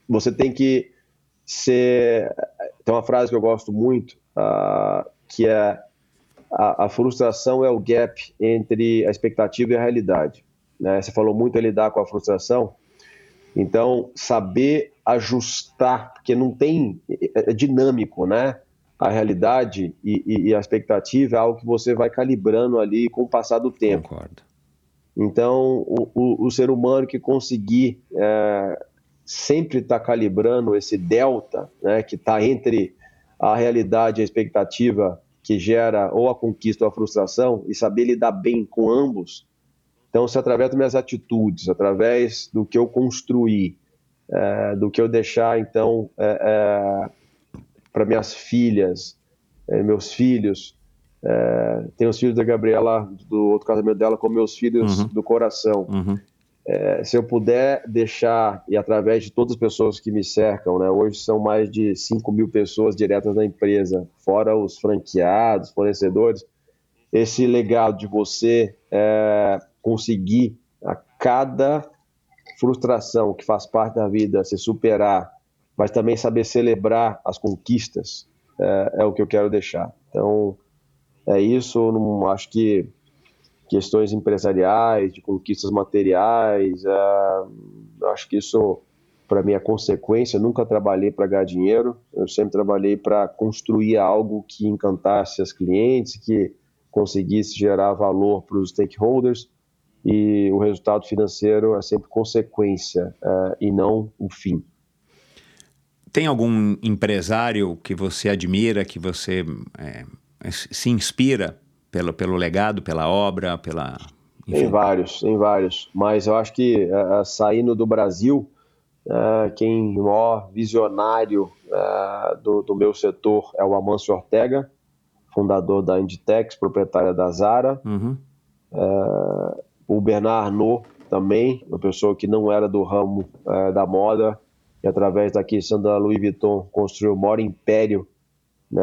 você tem que ser... Tem uma frase que eu gosto muito, que é a frustração é o gap entre a expectativa e a realidade, né? Você falou muito em lidar com a frustração, então saber ajustar, porque não tem... é dinâmico, né? A realidade e a expectativa é algo que você vai calibrando ali com o passar do tempo. Concordo. Então, o ser humano que conseguir sempre estar calibrando esse delta, né, que está entre a realidade e a expectativa, que gera ou a conquista ou a frustração, e saber lidar bem com ambos. Então, se através das minhas atitudes, através do que eu construí, do que eu deixar, então... para minhas filhas, meus filhos, tenho os filhos da Gabriela, do outro casamento dela, como meus filhos do coração. Uhum. Se eu puder deixar, e através de todas as pessoas que me cercam, né, hoje são mais de 5 mil pessoas diretas na empresa, fora os franqueados, fornecedores, esse legado de você conseguir a cada frustração que faz parte da vida se superar, mas também saber celebrar as conquistas, é o que eu quero deixar. Então, é isso. Eu não acho que questões empresariais, de conquistas materiais, acho que isso, para mim, é consequência. Eu nunca trabalhei para ganhar dinheiro, eu sempre trabalhei para construir algo que encantasse as clientes, que conseguisse gerar valor para os stakeholders, e o resultado financeiro é sempre consequência e não o fim. Tem algum empresário que você admira, que você se inspira pelo legado, pela obra, pela... Enfim. Tem vários, mas eu acho que saindo do Brasil, quem é o maior visionário do meu setor é o Amâncio Ortega, fundador da Inditex, proprietária da Zara. Uhum. O Bernard Arnault também, uma pessoa que não era do ramo da moda, e através da aquisição da Louis Vuitton construiu o maior império, né,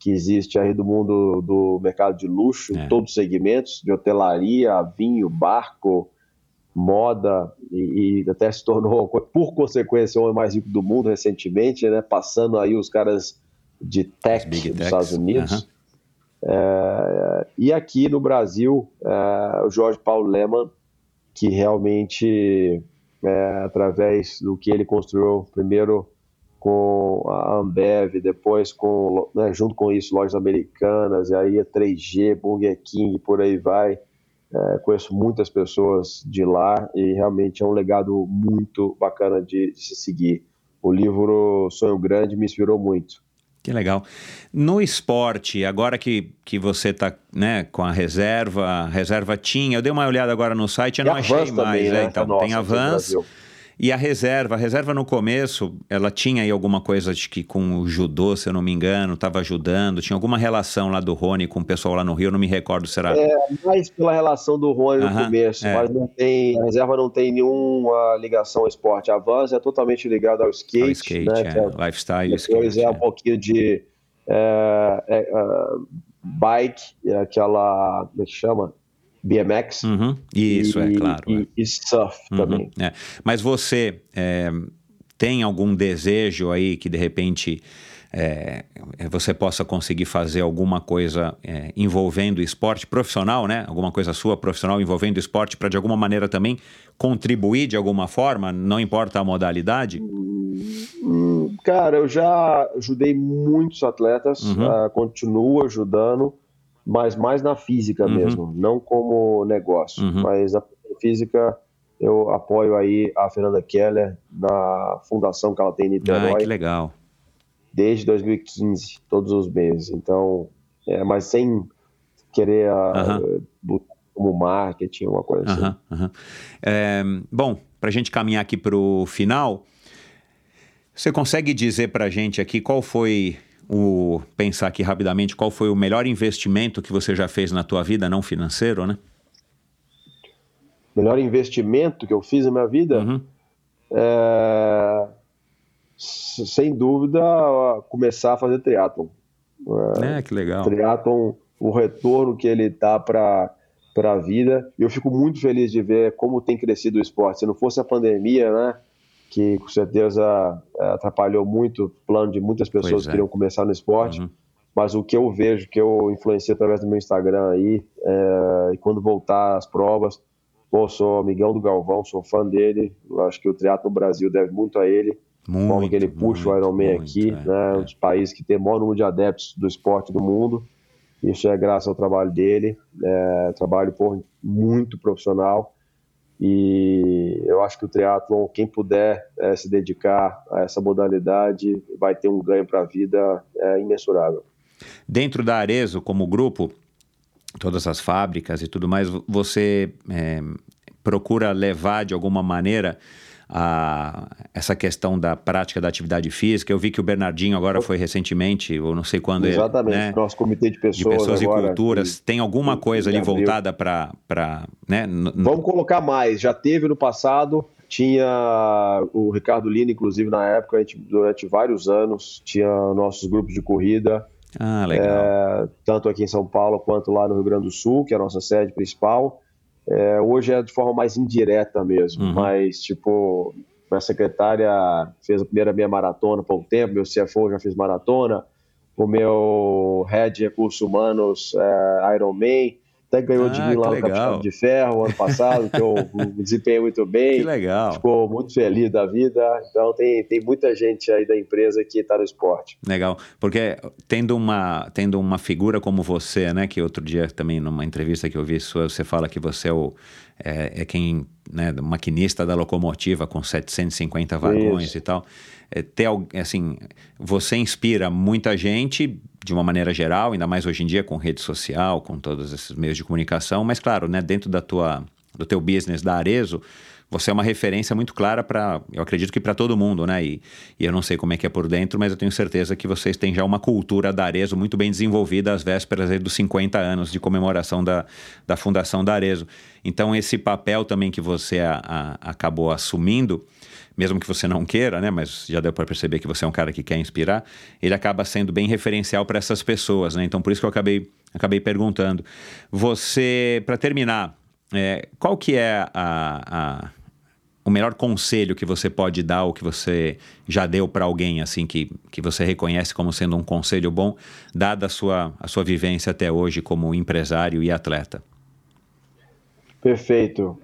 que existe aí do mundo do mercado de luxo, em todos os segmentos, de hotelaria, vinho, barco, moda, e até se tornou, por consequência, o homem mais rico do mundo recentemente, né, passando aí os caras de tech dos Estados Unidos. Uh-huh. E aqui no Brasil, o Jorge Paulo Lemann, que realmente, através do que ele construiu, primeiro com a Ambev, depois com, né, junto com isso, lojas americanas, e aí a 3G, Burger King, por aí vai. Conheço muitas pessoas de lá e realmente é um legado muito bacana de se seguir. O livro Sonho Grande me inspirou muito. Que legal. No esporte, agora que você está, né, com a reserva Team, eu dei uma olhada agora no site, eu não achei mais. Também, né? Então, nossa, tem Avans e a reserva no começo, ela tinha aí alguma coisa de que com o judô, se eu não me engano, estava ajudando, tinha alguma relação lá do Rony com o pessoal lá no Rio, eu não me recordo, será? Mais pela relação do Rony no começo, mas a reserva não tem nenhuma ligação ao esporte. A Avans é totalmente ligada ao skate. Ao skate, né? Lifestyle e skate. Depois um pouquinho de bike, aquela, como é que chama? BMX. Uhum. Isso, claro. E surf também. É. Mas você tem algum desejo aí que, de repente, você possa conseguir fazer alguma coisa envolvendo esporte profissional, né? Alguma coisa sua profissional envolvendo esporte para, de alguma maneira, também contribuir de alguma forma, não importa a modalidade? Cara, eu já ajudei muitos atletas, continuo ajudando, mas mais na física mesmo, não como negócio. Mas na física eu apoio aí a Fernanda Keller na fundação que ela tem em Niterói. Ai, que legal. Desde 2015, todos os meses. Então, mas sem querer como marketing, uma coisa assim. Bom, para a gente caminhar aqui para o final, você consegue dizer para a gente aqui qual foi... pensar aqui rapidamente, qual foi o melhor investimento que você já fez na tua vida, não financeiro, né? Melhor investimento que eu fiz na minha vida? Sem dúvida, começar a fazer triatlon. Que legal. Triatlon, o retorno que ele dá para a vida. E eu fico muito feliz de ver como tem crescido o esporte. Se não fosse a pandemia, né? Que com certeza atrapalhou muito o plano de muitas pessoas que queriam começar no esporte, mas o que eu vejo, que eu influenciei através do meu Instagram aí, e quando voltar às provas, sou amigão do Galvão, sou fã dele, acho que o triatlo no Brasil deve muito a ele, como que ele puxa o Ironman aqui, né, um dos países que tem o maior número de adeptos do esporte do mundo, isso é graças ao trabalho dele, trabalho muito profissional. E eu acho que o triatlon, quem puder se dedicar a essa modalidade, vai ter um ganho para a vida imensurável. Dentro da Arezzo, como grupo, todas as fábricas e tudo mais, você procura levar de alguma maneira essa questão da prática da atividade física? Eu vi que o Bernardinho agora foi recentemente, eu não sei quando... Exatamente, né? Nosso comitê de pessoas agora, e culturas. Tem alguma coisa ali voltada para... Né? Vamos colocar mais. Já teve no passado, tinha o Ricardo Lino, inclusive, na época, a gente, durante vários anos, tinha nossos grupos de corrida. Legal. Tanto aqui em São Paulo quanto lá no Rio Grande do Sul, que é a nossa sede principal. Hoje é de forma mais indireta mesmo, mas tipo, minha secretária fez a primeira meia maratona por um tempo, meu CFO já fez maratona, o meu head de recursos humanos Ironman, até ganhou de mim lá no Campeonato de Ferro ano passado, que eu desempenhei muito bem. Que legal. Ficou muito feliz da vida. Então tem muita gente aí da empresa que está no esporte. Legal, porque tendo uma figura como você, né, que outro dia também numa entrevista que eu vi sua, você fala que você é quem, né, maquinista da locomotiva com 750 vagões e tal. Assim, você inspira muita gente de uma maneira geral, ainda mais hoje em dia com rede social, com todos esses meios de comunicação, mas claro, né, dentro do teu business da Arezzo, você é uma referência muito clara para, eu acredito que para todo mundo, né? E eu não sei como é que é por dentro, mas eu tenho certeza que vocês têm já uma cultura da Arezzo muito bem desenvolvida às vésperas dos 50 anos de comemoração da fundação da Arezzo. Então, esse papel também que você acabou assumindo, mesmo que você não queira, né? Mas já deu para perceber que você é um cara que quer inspirar, ele acaba sendo bem referencial para essas pessoas, né? Então, por isso que eu acabei perguntando. Você, para terminar, qual que é o melhor conselho que você pode dar ou que você já deu para alguém assim que você reconhece como sendo um conselho bom, dada a sua vivência até hoje como empresário e atleta? Perfeito.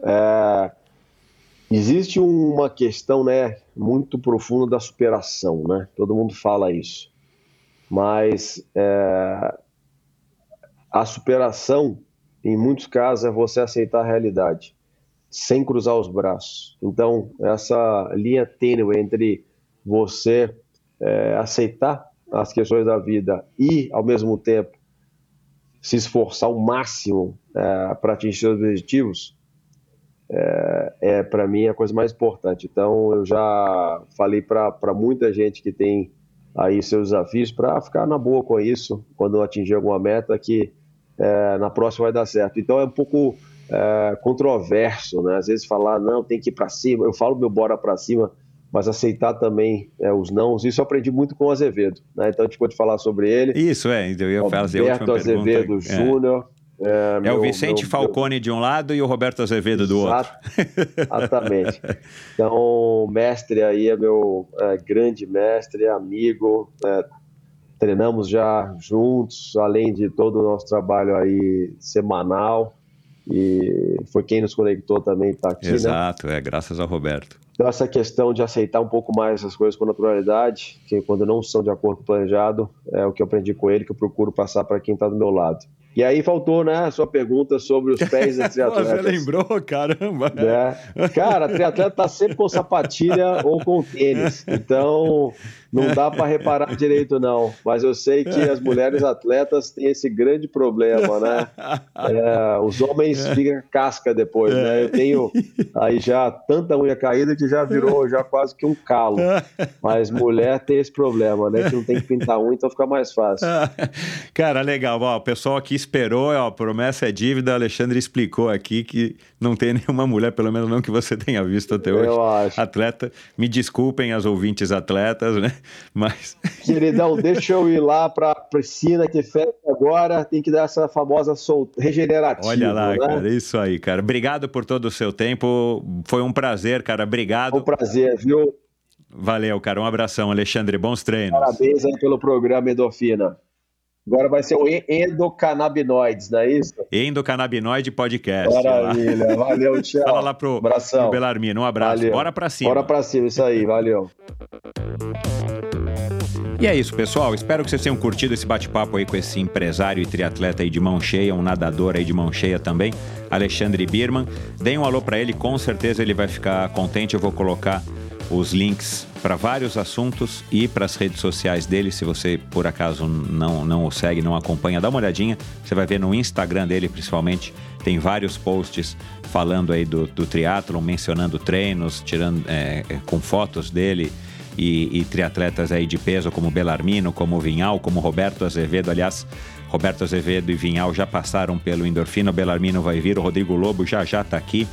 Existe uma questão, né, muito profunda da superação, né? Todo mundo fala isso, mas a superação em muitos casos é você aceitar a realidade, sem cruzar os braços. Então, essa linha tênue entre você aceitar as questões da vida e, ao mesmo tempo, se esforçar ao máximo para atingir seus objetivos, para mim, a coisa mais importante. Então, eu já falei para muita gente que tem aí seus desafios para ficar na boa com isso, quando atingir alguma meta, que na próxima vai dar certo. Então é um pouco controverso, né? Às vezes falar, não, tem que ir para cima. Eu falo meu bora para cima, mas aceitar também os nãos. Isso eu aprendi muito com o Azevedo, né? Então a gente pode falar sobre ele. Isso, eu ia falar assim, Roberto Azevedo Júnior. É o Vicente Falcone de um lado e o Roberto Azevedo do outro. Exatamente. Então o mestre aí é meu grande mestre, amigo, treinamos já juntos, além de todo o nosso trabalho aí semanal, e foi quem nos conectou também, tá aqui, exato, né? Graças ao Roberto. Então essa questão de aceitar um pouco mais essas coisas com naturalidade, que quando não são de acordo com o planejado, é o que eu aprendi com ele, que eu procuro passar para quem está do meu lado. E aí faltou, né, a sua pergunta sobre os pés da triatleta. Você lembrou, caramba! É. Cara, a triatleta tá sempre com sapatilha ou com tênis, então não dá para reparar direito não, mas eu sei que as mulheres atletas têm esse grande problema, né? Os homens ficam casca depois, né? Eu tenho aí já tanta unha caída que já virou já quase que um calo, mas mulher tem esse problema, né? Que não tem que pintar unha, então fica mais fácil. Cara, legal, ó, o pessoal aqui esperou, ó, promessa é dívida. Alexandre explicou aqui que não tem nenhuma mulher, pelo menos não que você tenha visto até hoje. Eu acho. Atleta, me desculpem as ouvintes atletas, né? Mas... Queridão, deixa eu ir lá pra piscina que fecha agora, tem que dar essa famosa regenerativa. Olha lá, né, cara, isso aí, cara. Obrigado por todo o seu tempo, foi um prazer, cara, obrigado. Um prazer, viu? Valeu, cara, um abração, Alexandre, bons treinos. Parabéns aí pelo programa Endorfina. Agora vai ser o Endocannabinoides, não é isso? Endocannabinoide Podcast. Maravilha, valeu, tchau. Fala lá pro Belarmino, um abraço. Valeu. Bora pra cima. Bora pra cima, isso aí, valeu. E é isso, pessoal. Espero que vocês tenham curtido esse bate-papo aí com esse empresário e triatleta aí de mão cheia, um nadador aí de mão cheia também, Alexandre Birman. Deem um alô pra ele, com certeza ele vai ficar contente. Eu vou colocar os links para vários assuntos e para as redes sociais dele. Se você, por acaso, não o segue, não acompanha, dá uma olhadinha. Você vai ver no Instagram dele, principalmente, tem vários posts falando aí do triatlon, mencionando treinos, tirando com fotos dele. E triatletas aí de peso como Belarmino, como Vinhal, como Roberto Azevedo. Aliás, Roberto Azevedo e Vinhal já passaram pelo Endorfina, o Belarmino vai vir, o Rodrigo Lobo já está aqui,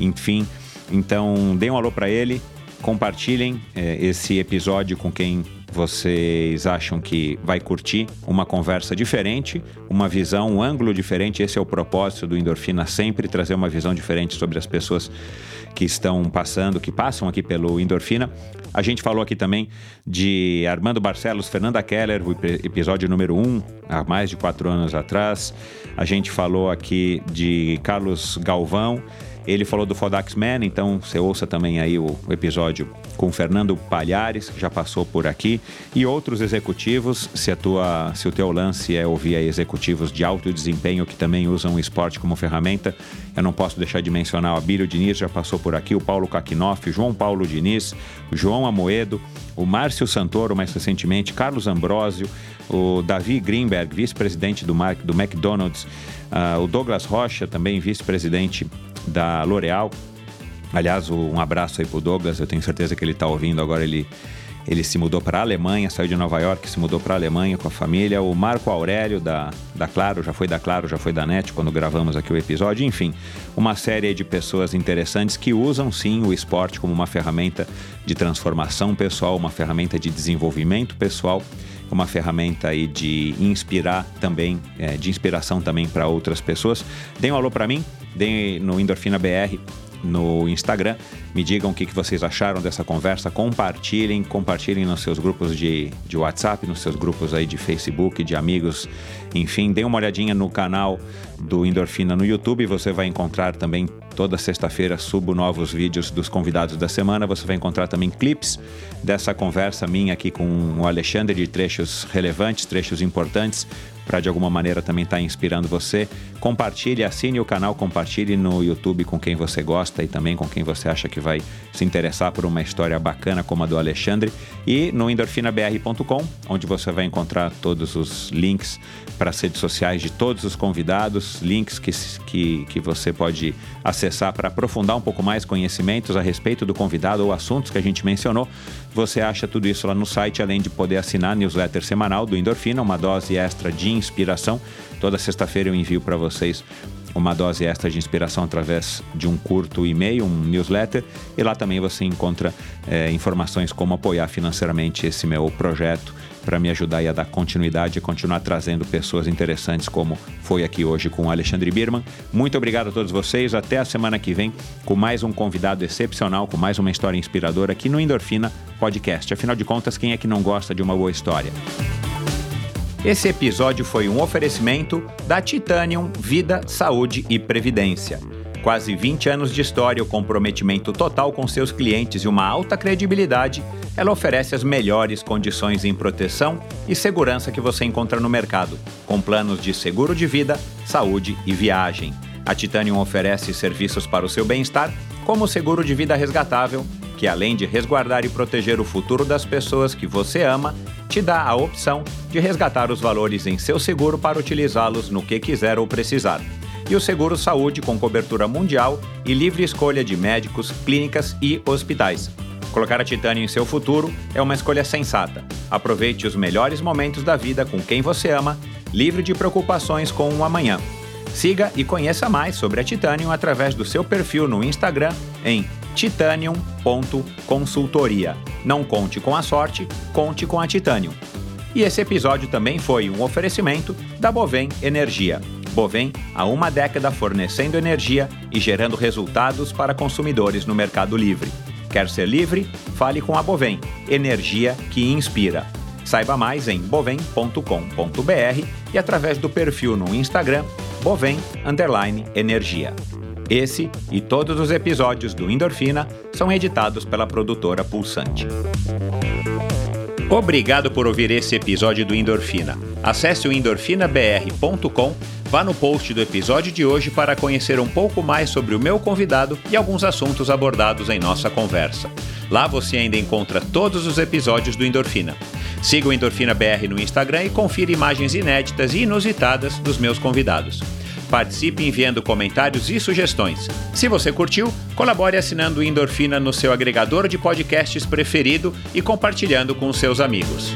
enfim. Então, dê um alô para ele, compartilhem esse episódio com quem Vocês acham que vai curtir uma conversa diferente, uma visão, um ângulo diferente. Esse é o propósito do Endorfina, sempre trazer uma visão diferente sobre as pessoas que estão passando, que passam aqui pelo Endorfina. A gente falou aqui também de Armando Barcelos, Fernanda Keller, o episódio número 1, há mais de 4 anos atrás. A gente falou aqui de Carlos Galvão. Ele falou do Fodax Man, então você ouça também aí o episódio com Fernando Palhares, que já passou por aqui, e outros executivos. Se o teu lance é ouvir aí executivos de alto desempenho que também usam o esporte como ferramenta, eu não posso deixar de mencionar o Amir Diniz, já passou por aqui, o Paulo Kakinoff, o João Paulo Diniz, o João Amoedo, o Márcio Santoro, mais recentemente, Carlos Ambrosio, o Davi Greenberg, vice-presidente do McDonald's, o Douglas Rocha, também vice-presidente da L'Oréal. Aliás, um abraço aí pro Douglas, eu tenho certeza que ele tá ouvindo agora. Ele se mudou para a Alemanha, saiu de Nova York, se mudou para a Alemanha com a família. O Marco Aurélio da Claro, já foi da Claro, já foi da NET, quando gravamos aqui o episódio. Enfim, uma série de pessoas interessantes que usam, sim, o esporte como uma ferramenta de transformação pessoal, uma ferramenta de desenvolvimento pessoal, uma ferramenta aí de inspirar também, de inspiração também para outras pessoas. Deem um alô para mim, deem no Endorfina BR, no Instagram, me digam o que vocês acharam dessa conversa, compartilhem nos seus grupos de WhatsApp, nos seus grupos aí de Facebook, de amigos, enfim, dê uma olhadinha no canal do Endorfina no YouTube. Você vai encontrar também, toda sexta-feira subo novos vídeos dos convidados da semana, você vai encontrar também clipes dessa conversa minha aqui com o Alexandre, de trechos relevantes, trechos importantes, para de alguma maneira também estar inspirando você. Compartilhe, assine o canal, compartilhe no YouTube com quem você gosta e também com quem você acha que vai se interessar por uma história bacana como a do Alexandre. E no endorfinabr.com, onde você vai encontrar todos os links para as redes sociais de todos os convidados, links que você pode acessar para aprofundar um pouco mais conhecimentos a respeito do convidado ou assuntos que a gente mencionou. Você acha tudo isso lá no site, além de poder assinar a newsletter semanal do Endorfina, uma dose extra de inspiração. Toda sexta-feira eu envio para vocês uma dose extra de inspiração através de um curto e-mail, um newsletter, e lá também você encontra informações como apoiar financeiramente esse meu projeto para me ajudar a dar continuidade e continuar trazendo pessoas interessantes como foi aqui hoje com o Alexandre Birman. Muito obrigado a todos vocês, até a semana que vem com mais um convidado excepcional, com mais uma história inspiradora aqui no Endorfina Podcast. Afinal de contas, quem é que não gosta de uma boa história? Esse episódio foi um oferecimento da Titanium Vida, Saúde e Previdência. Quase 20 anos de história, o comprometimento total com seus clientes e uma alta credibilidade, ela oferece as melhores condições em proteção e segurança que você encontra no mercado, com planos de seguro de vida, saúde e viagem. A Titanium oferece serviços para o seu bem-estar, como o seguro de vida resgatável, que além de resguardar e proteger o futuro das pessoas que você ama, te dá a opção de resgatar os valores em seu seguro para utilizá-los no que quiser ou precisar. E o seguro saúde com cobertura mundial e livre escolha de médicos, clínicas e hospitais. Colocar a Titanium em seu futuro é uma escolha sensata. Aproveite os melhores momentos da vida com quem você ama, livre de preocupações com o amanhã. Siga e conheça mais sobre a Titanium através do seu perfil no Instagram em titanium.consultoria. Não conte com a sorte, conte com a Titanium. E esse episódio também foi um oferecimento da Bovem Energia. Bovem, há uma década fornecendo energia e gerando resultados para consumidores no mercado livre. Quer ser livre? Fale com a Bovem, energia que inspira. Saiba mais em bovem.com.br e através do perfil no Instagram bovem_energia. Esse e todos os episódios do Endorfina são editados pela produtora Pulsante. Obrigado por ouvir esse episódio do Endorfina. Acesse o endorfinabr.com, vá no post do episódio de hoje para conhecer um pouco mais sobre o meu convidado e alguns assuntos abordados em nossa conversa. Lá você ainda encontra todos os episódios do Endorfina. Siga o Endorfina BR no Instagram e confira imagens inéditas e inusitadas dos meus convidados. Participe enviando comentários e sugestões. Se você curtiu, colabore assinando o Endorfina no seu agregador de podcasts preferido e compartilhando com seus amigos.